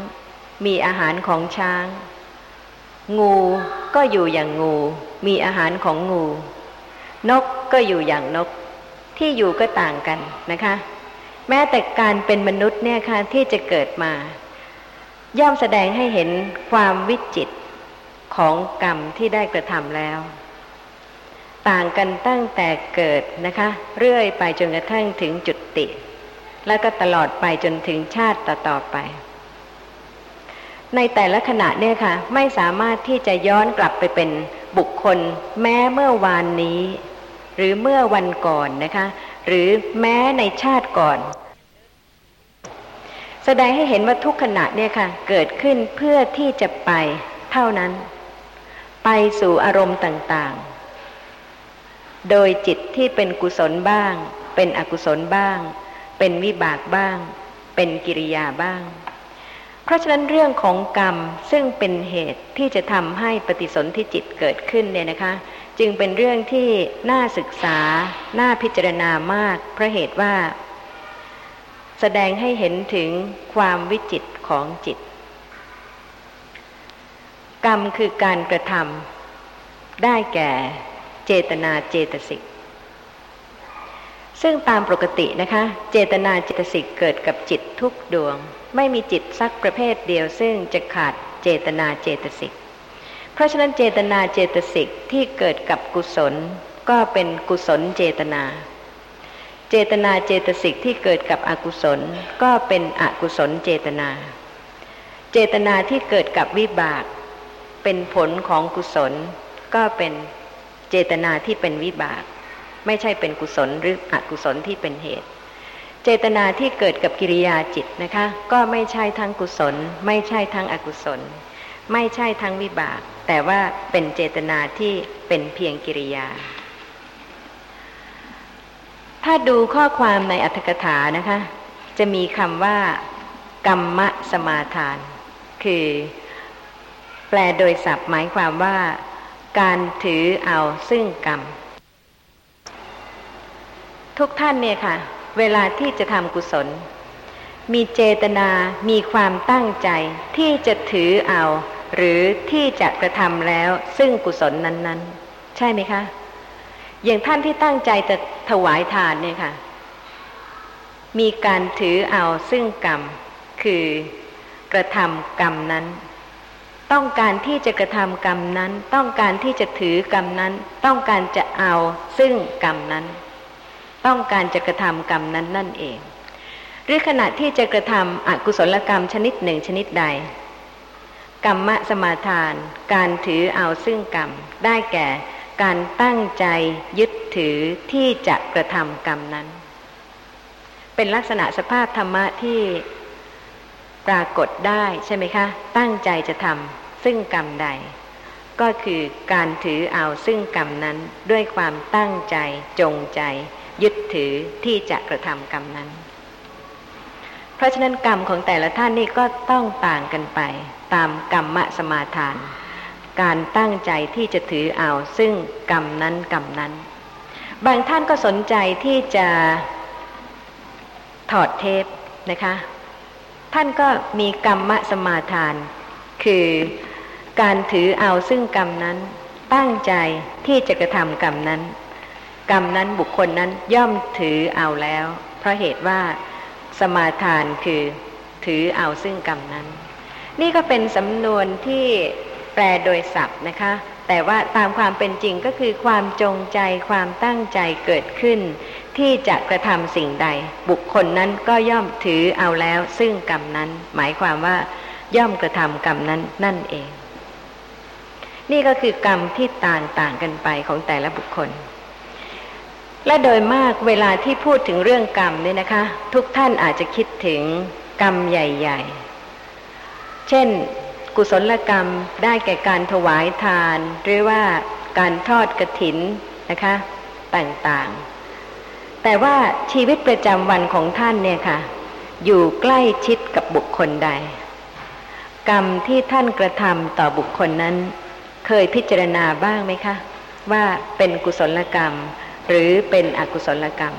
มีอาหารของช้างงูก็อยู่อย่างงูมีอาหารของงูนกก็อยู่อย่างนกที่อยู่ก็ต่างกันนะคะแม้แต่การเป็นมนุษย์เนี่ยค่ะที่จะเกิดมาย่อมแสดงให้เห็นความวิจิตรของกรรมที่ได้กระทำแล้วต่างกันตั้งแต่เกิดนะคะเรื่อยไปจนกระทั่งถึงจุติ และก็ตลอดไปจนถึงชาติต่อๆไปในแต่ละขณะเนี่ยค่ะไม่สามารถที่จะย้อนกลับไปเป็นบุคคลแม้เมื่อวานนี้หรือเมื่อวันก่อนนะคะหรือแม้ในชาติก่อนแสดงให้เห็นว่าทุกขณะเนี่ยค่ะเกิดขึ้นเพื่อที่จะไปเท่านั้นไปสู่อารมณ์ต่างๆโดยจิตที่เป็นกุศลบ้างเป็นอกุศลบ้างเป็นวิบากบ้างเป็นกิริยาบ้างเพราะฉะนั้นเรื่องของกรรมซึ่งเป็นเหตุที่จะทำให้ปฏิสนธิจิตเกิดขึ้นเนี่ยนะคะจึงเป็นเรื่องที่น่าศึกษาน่าพิจารณามากเพราะเหตุว่าแสดงให้เห็นถึงความวิจิตรของจิตกรรมคือการกระทำได้แก่เจตนาเจตสิกซึ่งตามปกตินะคะเจตนาเจตสิกเกิดกับจิตทุกดวงไม่มีจิตสักประเภทเดียวซึ่งจะขาดเจตนาเจตสิกเพราะฉะนั้นเจตนาเจตสิกที่เกิดกับกุศลก็เป็นกุศลเจตนาเจตนาเจตสิกที่เกิดกับอกุศลก็เป็นอกุศลเจตนาเจตนาที่เกิดกับวิบากเป็นผลของกุศลก็เป็นเจตนาที่เป็นวิบากไม่ใช่เป็นกุศลหรืออกุศลที่เป็นเหตุเจตนาที่เกิดกับกิริยาจิตนะคะก็ไม่ใช่ทั้งกุศลไม่ใช่ทั้งอกุศลไม่ใช่ทั้งวิบากแต่ว่าเป็นเจตนาที่เป็นเพียงกิริยาถ้าดูข้อความในอรรถกถานะคะจะมีคำว่ากัมมะสมาทานคือแปลโดยศัพท์หมายความว่าการถือเอาซึ่งกรรมทุกท่านเนี่ยค่ะเวลาที่จะทำกุศลมีเจตนามีความตั้งใจที่จะถือเอาหรือที่จะกระทำแล้วซึ่งกุศลนั้นๆใช่ไหมคะอย่างท่านที่ตั้งใจจะถวายทานเนี่ยค่ะมีการถือเอาซึ่งกรรมคือกระทำกรรมนั้นต้องการที่จะกระทำกรรมนั้นต้องการที่จะถือกรรมนั้นต้องการจะเอาซึ่งกรรมนั้นต้องการจะกระทำกรรมนั้นนั่นเองหรือขณะที่จะกระทำอกุศลกรรมชนิดหนึ่งชนิดใดกัมมะสมาทานการถือเอาซึ่งกรรมได้แก่การตั้งใจยึดถือที่จะกระทำกรรมนั้นเป็นลักษณะสภาพธรรมะที่ปรากฏได้ใช่ไหมคะตั้งใจจะทำซึ่งกรรมใดก็คือการถือเอาซึ่งกรรมนั้นด้วยความตั้งใจจงใจยึดถือที่จะกระทำกรรมนั้นเพราะฉะนั้นกรรมของแต่ละท่านนี่ก็ต้องต่างกันไปตามกัมมะสมาทานการตั้งใจที่จะถือเอาซึ่งกรรมนั้นกรรมนั้นบางท่านก็สนใจที่จะถอดเทปนะคะท่านก็มีกัมมะสมาทานคือการถือเอาซึ่งกรรมนั้นตั้งใจที่จะกระทำกรรมนั้นกรรมนั้นบุคคลนั้นย่อมถือเอาแล้วเพราะเหตุว่าสมาทานคือถือเอาซึ่งกรรมนั้นนี่ก็เป็นสำนวนที่แปลโดยศัพท์นะคะแต่ว่าตามความเป็นจริงก็คือความจงใจความตั้งใจเกิดขึ้นที่จะกระทำสิ่งใดบุคคลนั้นก็ย่อมถือเอาแล้วซึ่งกรรมนั้นหมายความว่าย่อมกระทำกรรมนั้นนั่นเองนี่ก็คือกรรมที่ต่างต่างกันไปของแต่ละบุคคลและโดยมากเวลาที่พูดถึงเรื่องกรรมเนี่ยนะคะทุกท่านอาจจะคิดถึงกรรมใหญ่ๆเช่นกุศลกรรมได้แก่การถวายทานหรือว่าการทอดกฐินนะคะต่างๆแต่ว่าชีวิตประจำวันของท่านเนี่ยค่ะอยู่ใกล้ชิดกับบุคคลใดกรรมที่ท่านกระทำต่อบุคคลนั้นเคยพิจารณาบ้างไหมคะว่าเป็นกุศลกรรมหรือเป็นอกุศลกรรม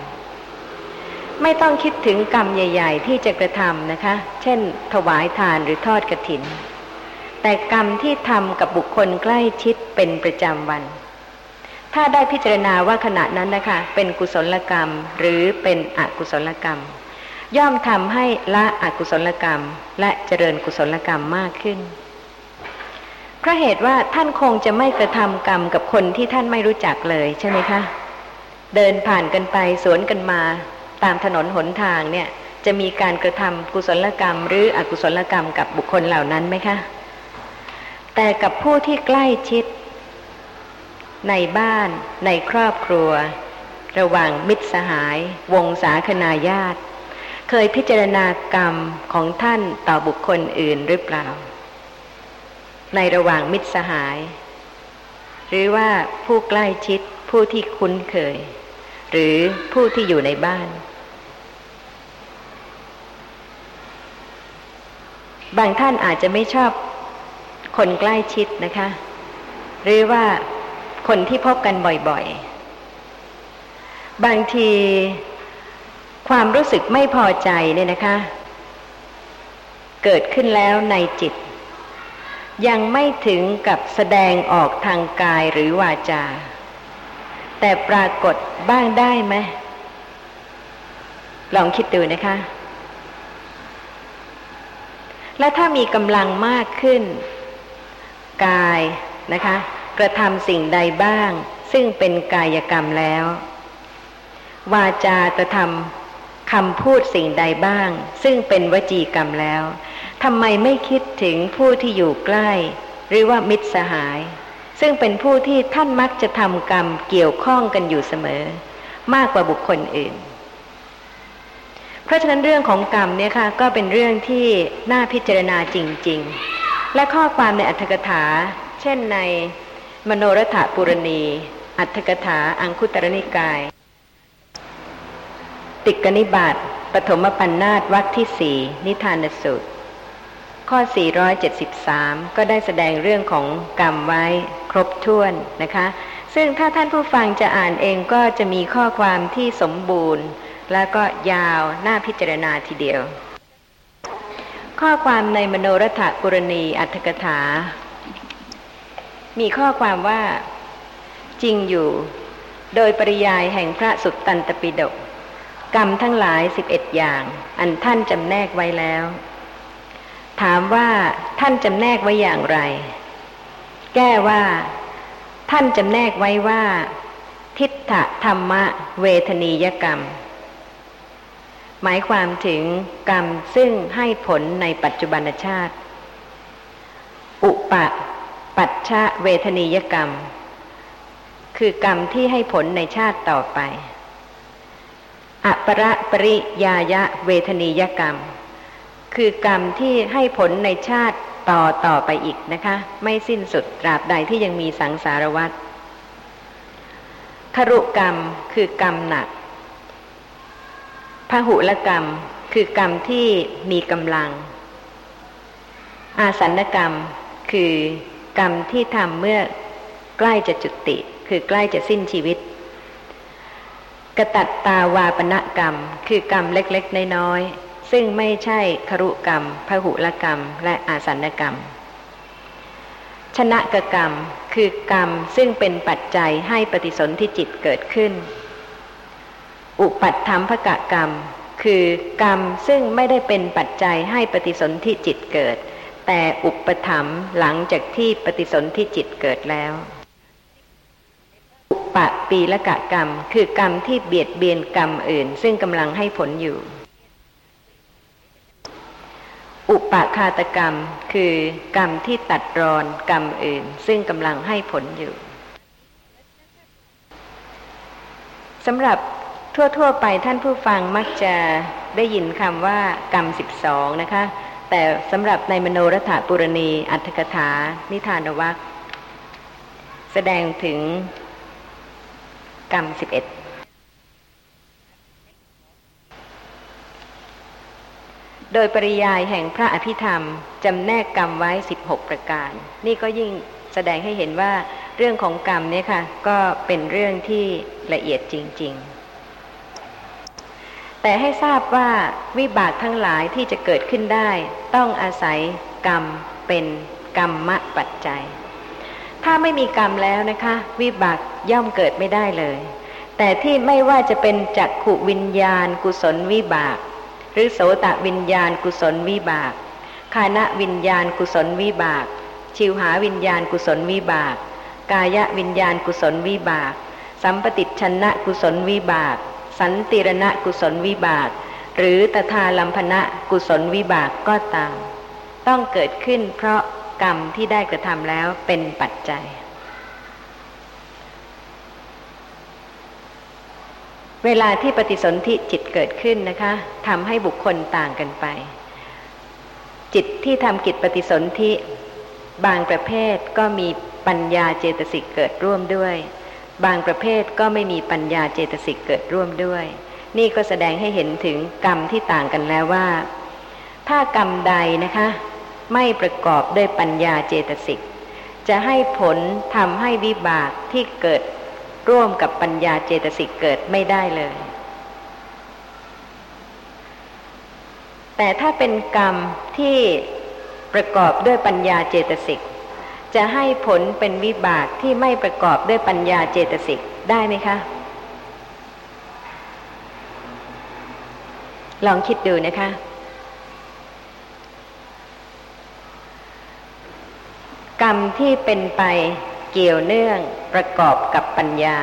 ไม่ต้องคิดถึงกรรมใหญ่ๆที่จะกระทำนะคะเช่นถวายทานหรือทอดกฐินแต่กรรมที่ทำกับบุคคลใกล้ชิดเป็นประจำวันถ้าได้พิจารณาว่าขณะนั้นนะคะเป็นกุศลกรรมหรือเป็นอกุศลกรรมย่อมทำให้ละอกุศลกรรมและเจริญกุศลกรรมมากขึ้นเพราะเหตุว่าท่านคงจะไม่กระทำกรรมกับคนที่ท่านไม่รู้จักเลยใช่ไหมคะเดินผ่านกันไปสวนกันมาตามถนนหนทางเนี่ย จะมีการกระทำกุศลกรรมหรืออกุศลกรรมกับบุคคลเหล่านั้นไหมคะแต่กับผู้ที่ใกล้ชิดในบ้านในครอบครัวระหว่างมิตรสหายวงศาคณาญาติเคยพิจารณากรรมของท่านต่อบุคคลอื่นหรือเปล่าในระหว่างมิตรสหายหรือว่าผู้ใกล้ชิดผู้ที่คุ้นเคยหรือผู้ที่อยู่ในบ้านบางท่านอาจจะไม่ชอบคนใกล้ชิดนะคะหรือว่าคนที่พบกันบ่อยๆบางทีความรู้สึกไม่พอใจเนี่ยนะคะเกิดขึ้นแล้วในจิตยังไม่ถึงกับแสดงออกทางกายหรือวาจาแต่ปรากฏบ้างได้ไหมลองคิดดูนะคะและถ้ามีกำลังมากขึ้นกายนะคะกระทำสิ่งใดบ้างซึ่งเป็นกายกรรมแล้ววาจากระทำคำพูดสิ่งใดบ้างซึ่งเป็นวจีกรรมแล้วทำไมไม่คิดถึงผู้ที่อยู่ใกล้หรือว่ามิตรสหายซึ่งเป็นผู้ที่ท่านมักจะทำกรรมเกี่ยวข้องกันอยู่เสมอมากกว่าบุคคลอื่นเพราะฉะนั้นเรื่องของกรรมเนี่ยค่ะก็เป็นเรื่องที่น่าพิจารณาจริงๆและข้อความในอรรถกถาเช่นในมโนรถปุรณีอรรถกถาอังคุตรนิกายติกนิบาตปฐมปัณณาสวรรคที่สี่นิทานสูตรข้อสี่ร้อยเจ็ดสิบสามก็ได้แสดงเรื่องของกรรมไว้ครบถ้วนนะคะซึ่งถ้าท่านผู้ฟังจะอ่านเองก็จะมีข้อความที่สมบูรณ์แล้วก็ยาวน่าพิจารณาทีเดียวข้อความในมโนรถปุรณีอรรถกถามีข้อความว่าจริงอยู่โดยปริยายแห่งพระสุตตันตปิฎกกรรมทั้งหลายสิบเอ็ดอย่างอันท่านจำแนกไว้แล้วถามว่าท่านจำแนกไว้อย่างไรแก้ว่าท่านจำแนกไว้ว่าทิฏฐธรรมะเวทนียกรรมหมายความถึงกรรมซึ่งให้ผลในปัจจุบันชาติอุปปัชชะเวทนียกรรมคือกรรมที่ให้ผลในชาติต่อไปอปรปริยายะเวทนียกรรมคือกรรมที่ให้ผลในชาติต่อต่อไปอีกนะคะไม่สิ้นสุดตราบใดที่ยังมีสังสารวัฏครุกรรมคือกรรมหนักพหุลกรรมคือกรรมที่มีกำลังอาสันกรรมคือกรรมที่ทำเมื่อใกล้จะจุติคือใกล้จะสิ้นชีวิตกตัตตาวาปนกรรมคือกรรมเล็กๆน้อยๆซึ่งไม่ใช่ครุกรรมพหุลกรรมและอาสันกรรมชนกกรรมคือกรรมซึ่งเป็นปัจจัยให้ปฏิสนธิจิตเกิดขึ้นอุปัฏฐัมภกกรรมคือกรรมซึ่งไม่ได้เป็นปัจจัยให้ปฏิสนธิจิตเกิดแต่อุปถัมภ์หลังจากที่ปฏิสนธิจิตเกิดแล้วอุปปีละกะกรรมคือกรรมที่เบียดเบียนกรรมอื่นซึ่งกำลังให้ผลอยู่อุปฆาตกรรมคือกรรมที่ตัดรอนกรรมอื่นซึ่งกำลังให้ผลอยู่สำหรับทั่วๆไปท่านผู้ฟังมักจะได้ยินคำว่ากรรมสิบสองนะคะแต่สำหรับในมโนรถปุรณีอรรถกถานิทานวรรคแสดงถึงกรรมสิบเอ็ดโดยปริยายแห่งพระอภิธรรมจำแนกกรรมไว้สิบหกประการนี่ก็ยิ่งแสดงให้เห็นว่าเรื่องของกรรมเนี่ยค่ะก็เป็นเรื่องที่ละเอียดจริงๆแต่ให้ทราบว่าวิบากทั้งหลายที่จะเกิดขึ้นได้ต้องอาศัยกรรมเป็นกรรมปัจจัยถ้าไม่มีกรรมแล้วนะคะวิบากย่อมเกิดไม่ได้เลยแต่ที่ไม่ว่าจะเป็นจักขุวิญญาณกุศลวิบากหรือโสตวิญญาณกุศลวิบากฆานวิญญาณกุศลวิบากชิวหาวิญญาณกุศลวิบากกายวิญญาณกุศลวิบากสัมปติชนะกุศลวิบากสันติรณกุศลวิบาก หรือตถาลัมพนะกุศลวิบากก็ตามต้องเกิดขึ้นเพราะกรรมที่ได้กระทำแล้วเป็นปัจจัยเวลาที่ปฏิสนธิจิตเกิดขึ้นนะคะทำให้บุคคลต่างกันไปจิตที่ทำกิจปฏิสนธิบางประเภทก็มีปัญญาเจตสิกเกิดร่วมด้วยบางประเภทก็ไม่มีปัญญาเจตสิกเกิดร่วมด้วยนี่ก็แสดงให้เห็นถึงกรรมที่ต่างกันแล้วว่าถ้ากรรมใดนะคะไม่ประกอบด้วยปัญญาเจตสิกจะให้ผลทำให้วิบากที่เกิดร่วมกับปัญญาเจตสิกเกิดไม่ได้เลยแต่ถ้าเป็นกรรมที่ประกอบด้วยปัญญาเจตสิกจะให้ผลเป็นวิบากที่ไม่ประกอบด้วยปัญญาเจตสิกได้ไหมคะลองคิดดูนะคะกรรมที่เป็นไปเกี่ยวเนื่องประกอบกับปัญญา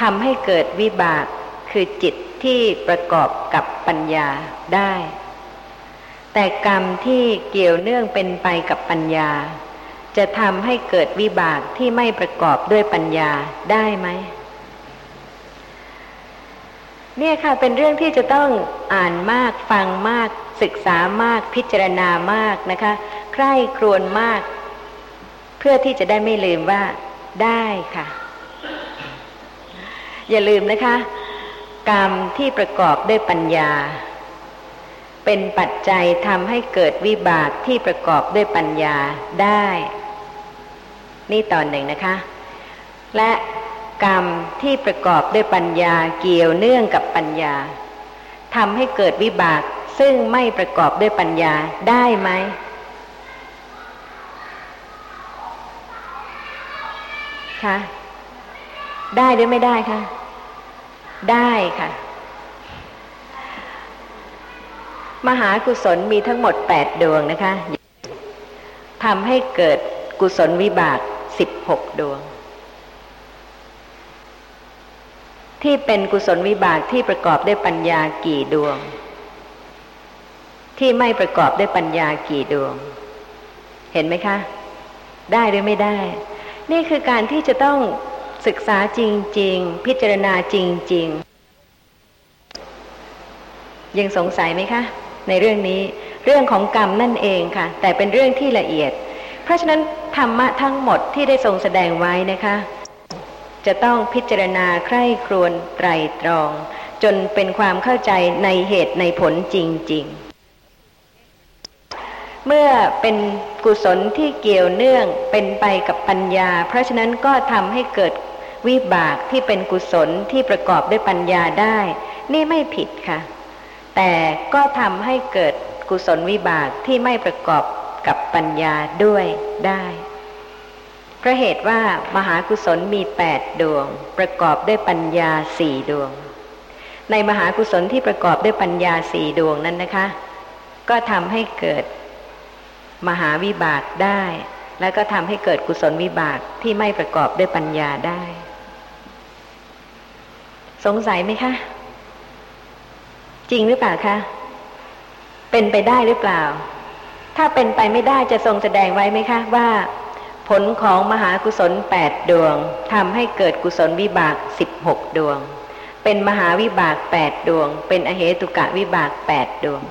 ทำให้เกิดวิบากคือจิตที่ประกอบกับปัญญาได้แต่กรรมที่เกี่ยวเนื่องเป็นไปกับปัญญาจะทำให้เกิดวิบากที่ไม่ประกอบด้วยปัญญาได้ไหมเนี่ยค่ะเป็นเรื่องที่จะต้องอ่านมากฟังมากศึกษามากพิจารณามากนะคะใคร่ครวญมากเพื่อที่จะได้ไม่ลืมว่าได้ค่ะอย่าลืมนะคะกรรมที่ประกอบด้วยปัญญาเป็นปัจจัยทำให้เกิดวิบากที่ประกอบด้วยปัญญาได้นี่ตอนหนึ่งนะคะและกรรมที่ประกอบด้วยปัญญาเกี่ยวเนื่องกับปัญญาทำให้เกิดวิบากซึ่งไม่ประกอบด้วยปัญญาได้ไหมคะได้หรือไม่ได้คะได้ค่ะมหากุศลมีทั้งหมดแปดดวงนะคะทำให้เกิดกุศลวิบากสิบหกดวงที่เป็นกุศลวิบากที่ประกอบด้วยปัญญากี่ดวงที่ไม่ประกอบด้วยปัญญากี่ดวงเห็นไหมคะได้หรือไม่ได้นี่คือการที่จะต้องศึกษาจริงๆพิจารณาจริงๆยังสงสัยไหมคะในเรื่องนี้เรื่องของกรรมนั่นเองค่ะแต่เป็นเรื่องที่ละเอียดเพราะฉะนั้นธรรมะทั้งหมดที่ได้ทรงแสดงไว้นะคะจะต้องพิจารณาใคร่ครวญไตร่ตรองจนเป็นความเข้าใจในเหตุในผลจริงๆเมื่อเป็นกุศลที่เกี่ยวเนื่องเป็นไปกับปัญญาเพราะฉะนั้นก็ทำให้เกิดวิบากที่เป็นกุศลที่ประกอบด้วยปัญญาได้นี่ไม่ผิดค่ะแต่ก็ทำให้เกิดกุศลวิบากที่ไม่ประกอบกับปัญญาด้วยได้เพราะเหตุว่ามหากุศลมีแปดดวงประกอบด้วยปัญญาสี่ดวงในมหากุศลที่ประกอบด้วยปัญญาสี่ดวงนั้นนะคะก็ทำให้เกิดมหาวิบากได้แล้วก็ทำให้เกิดกุศลวิบากที่ไม่ประกอบด้วยปัญญาได้สงสัยไหมคะจริงหรือเปล่าคะเป็นไปได้หรือเปล่าถ้าเป็นไปไม่ได้จะทรงแสดงไว้ไหมคะว่าผลของมหากุศลแปดดวงทำให้เกิดกุศลวิบากสิบหกดวงเป็นมหาวิบากแปดดวงเป็นอเหตุกะวิบากแปดดวง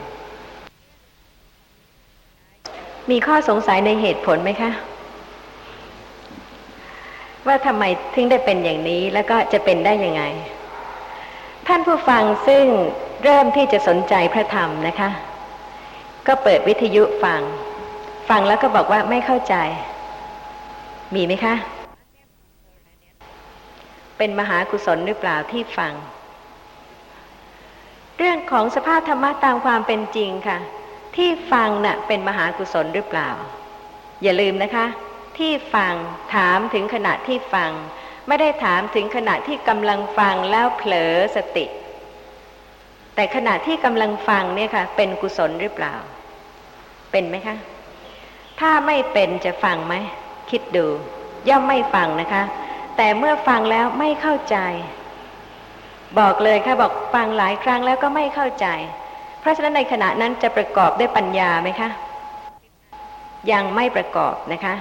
มีข้อสงสัยในเหตุผลไหมคะว่าทำไมถึงได้เป็นอย่างนี้แล้วก็จะเป็นได้ยังไงท่านผู้ฟังซึ่งเริ่มที่จะสนใจพระธรรมนะคะก็เปิดวิทยุฟังฟังแล้วก็บอกว่าไม่เข้าใจมีไหมคะเป็นมหากุศลหรือเปล่าที่ฟังเรื่องของสภาพธรรมะตามความเป็นจริงค่ะที่ฟังน่ะเป็นมหากุศลหรือเปล่าอย่าลืมนะคะที่ฟังถามถึงขณะที่ฟังไม่ได้ถามถึงขณะที่กำลังฟังแล้วเผลอสติแต่ขณะที่กำลังฟังเนี่ยค่ะเป็นกุศลหรือเปล่าเป็นไหมคะถ้าไม่เป็นจะฟังไหมคิดดูย่อมไม่ฟังนะคะแต่เมื่อฟังแล้วไม่เข้าใจ บอกเลยค่ะบอกฟังหลายครั้งแล้วก็ไม่เข้าใจเพราะฉะนั้นในขณะนั้นจะประกอบด้วยปัญญาไหมคะยังไม่ประกอบนะคะ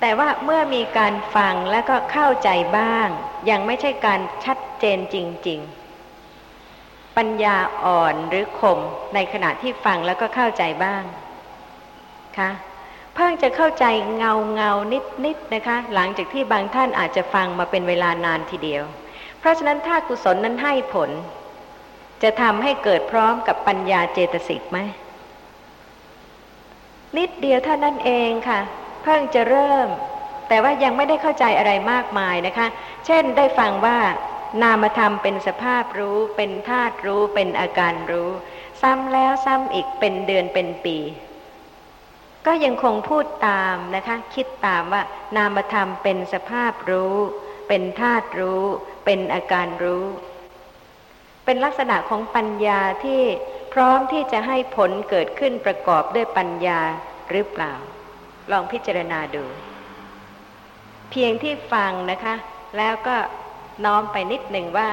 แต่ว่าเมื่อมีการฟังแล้วก็เข้าใจบ้างยังไม่ใช่การชัดเจนจริงๆปัญญาอ่อนหรือคมในขณะที่ฟังแล้วก็เข้าใจบ้างค่ะเพิ่งจะเข้าใจเงาเงานิดๆ น, นะคะหลังจากที่บางท่านอาจจะฟังมาเป็นเวลานานทีเดียวเพราะฉะนั้นถ้ากุศลนั้นให้ผลจะทำให้เกิดพร้อมกับปัญญาเจตสิกไหมนิดเดียวเท่านั้นเองค่ะเพิ่งจะเริ่มแต่ว่ายังไม่ได้เข้าใจอะไรมากมายนะคะเช่นได้ฟังว่านามธรรมเป็นสภาพรู้เป็นธาตุรู้เป็นอาการรู้ซ้ำแล้วซ้ำอีกเป็นเดือนเป็นปีก็ยังคงพูดตามนะคะคิดตามว่านามธรรมเป็นสภาพรู้เป็นธาตุรู้เป็นอาการรู้เป็นลักษณะของปัญญาที่พร้อมที่จะให้ผลเกิดขึ้นประกอบด้วยปัญญาหรือเปล่าลองพิจารณาดูเพียงที่ฟังนะคะแล้วก็น้อมไปนิดหนึ่งว่า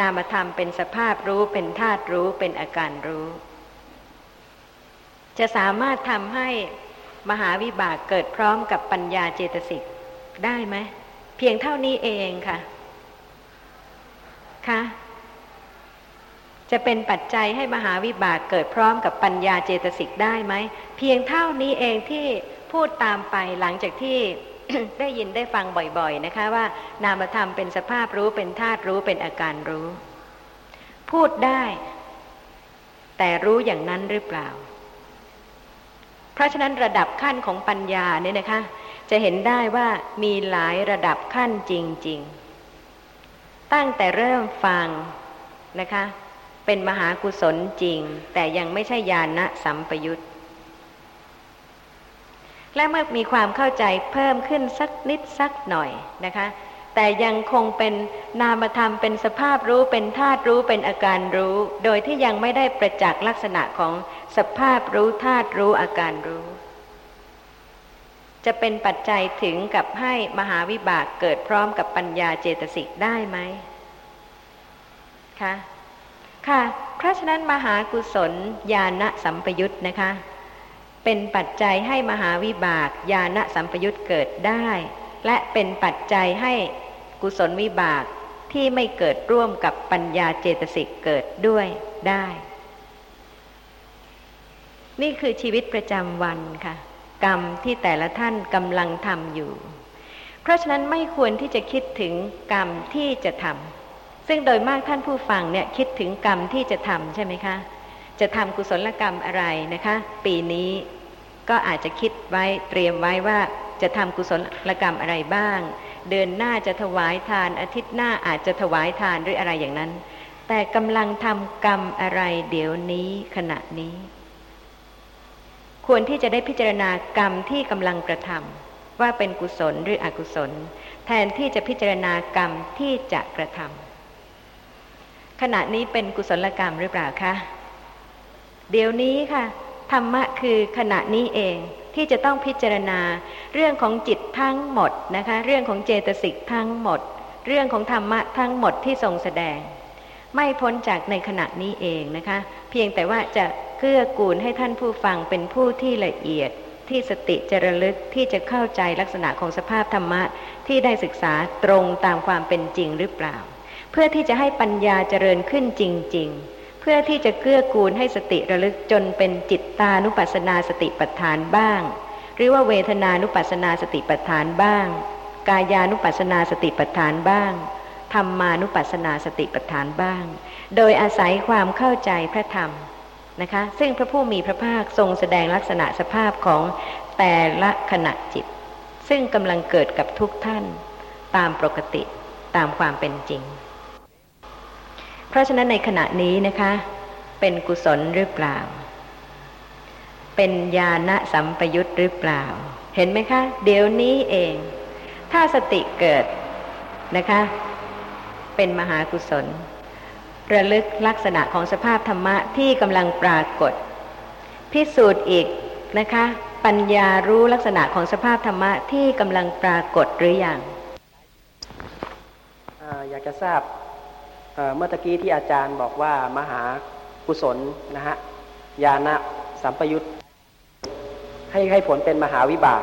นามธรรมเป็นสภาพรู้เป็นธาตุรู้เป็นอาการรู้จะสามารถทำให้มหาวิบากเกิดพร้อมกับปัญญาเจตสิกได้ไหมเพียงเท่านี้เองค่ะค่ะจะเป็นปัจจัยให้มหาวิบากเกิดพร้อมกับปัญญาเจตสิกได้ไหมเพียงเท่านี้เองที่พูดตามไปหลังจากที่ ได้ยินได้ฟังบ่อยๆนะคะว่านามธรรมเป็นสภาพรู้เป็นธาตุรู้เป็นอาการรู้พูดได้แต่รู้อย่างนั้นหรือเปล่าเพราะฉะนั้นระดับขั้นของปัญญาเนี่ยนะคะจะเห็นได้ว่ามีหลายระดับขั้นจริงๆตั้งแต่เริ่มฟังนะคะเป็นมหากุศลจริงแต่ยังไม่ใช่ญาณสัมปยุตและเมื่อมีความเข้าใจเพิ่มขึ้นสักนิดสักหน่อยนะคะแต่ยังคงเป็นนามธรรมเป็นสภาพรู้เป็นธาตุรู้เป็นอาการรู้โดยที่ยังไม่ได้ประจักษ์ลักษณะของสภาพรู้ธาตุรู้อาการรู้จะเป็นปัจจัยถึงกับให้มหาวิบากเกิดพร้อมกับปัญญาเจตสิกได้ไหมคะค่ะเพราะฉะนั้นมหากุศลญาณสัมปยุตนะคะเป็นปัจจัยให้มหาวิบากญาณสัมปยุตเกิดได้และเป็นปัจจัยให้กุศลวิบากที่ไม่เกิดร่วมกับปัญญาเจตสิกเกิดด้วยได้นี่คือชีวิตประจำวันค่ะกรรมที่แต่ละท่านกำลังทำอยู่เพราะฉะนั้นไม่ควรที่จะคิดถึงกรรมที่จะทำซึ่งโดยมากท่านผู้ฟังเนี่ยคิดถึงกรรมที่จะทำใช่ไหมคะจะทำกุศลกรรมอะไรนะคะปีนี้ก็อาจจะคิดไว้เตรียมไว้ว่าจะทำกุศลกรรมอะไรบ้างเดือนหน้าจะถวายทานอาทิตย์หน้าอาจจะถวายทานหรืออะไรอย่างนั้นแต่กำลังทำกรรมอะไรเดี๋ยวนี้ขณะนี้ควรที่จะได้พิจารณากรรมที่กำลังกระทำว่าเป็นกุศลหรืออกุศลแทนที่จะพิจารณากรรมที่จะกระทำขณะนี้เป็นกุศลกรรมหรือเปล่าคะเดี๋ยวนี้ค่ะธรรมะคือขณะนี้เองที่จะต้องพิจารณาเรื่องของจิตทั้งหมดนะคะเรื่องของเจตสิกทั้งหมดเรื่องของธรรมะทั้งหมดที่ทรงแสดงไม่พ้นจากในขณะนี้เองนะคะเพียงแต่ว่าจะเกื้อกูลให้ท่านผู้ฟังเป็นผู้ที่ละเอียดที่สติจะระลึกที่จะเข้าใจลักษณะของสภาพธรรมะที่ได้ศึกษาตรงตามความเป็นจริงหรือเปล่าเพื่อที่จะให้ปัญญาเจริญขึ้นจริงๆเพื่อที่จะเกื้อกูลให้สติระลึกจนเป็นจิตตานุปัสสนาสติปัฏฐานบ้างหรือว่าเวทนานุปัสสนาสติปัฏฐานบ้างกายานุปัสสนาสติปัฏฐานบ้างธรรมานุปัสสนาสติปัฏฐานบ้างโดยอาศัยความเข้าใจพระธรรมนะคะซึ่งพระผู้มีพระภาคทรงแสดงลักษณะสภาพของแต่ละขณะจิตซึ่งกำลังเกิดกับทุกท่านตามปกติตามความเป็นจริงเพราะฉะนั้นในขณะนี้นะคะเป็นกุศลหรือเปล่าเป็นญาณสัมปยุตหรือเปล่าเห็นไหมคะเดี๋ยวนี้เองถ้าสติเกิดนะคะเป็นมหากุศลระลึกลักษณะของสภาพธรรมะที่กำลังปรากฏพิสูจน์อีกนะคะปัญญารู้ลักษณะของสภาพธรรมะที่กำลังปรากฏหรือยัง อ, อยากจะทราบ เมื่อตะกี้ที่อาจารย์บอกว่ามหากุศลนะฮะญาณสัมปยุตให้ให้ผลเป็นมหาวิบาก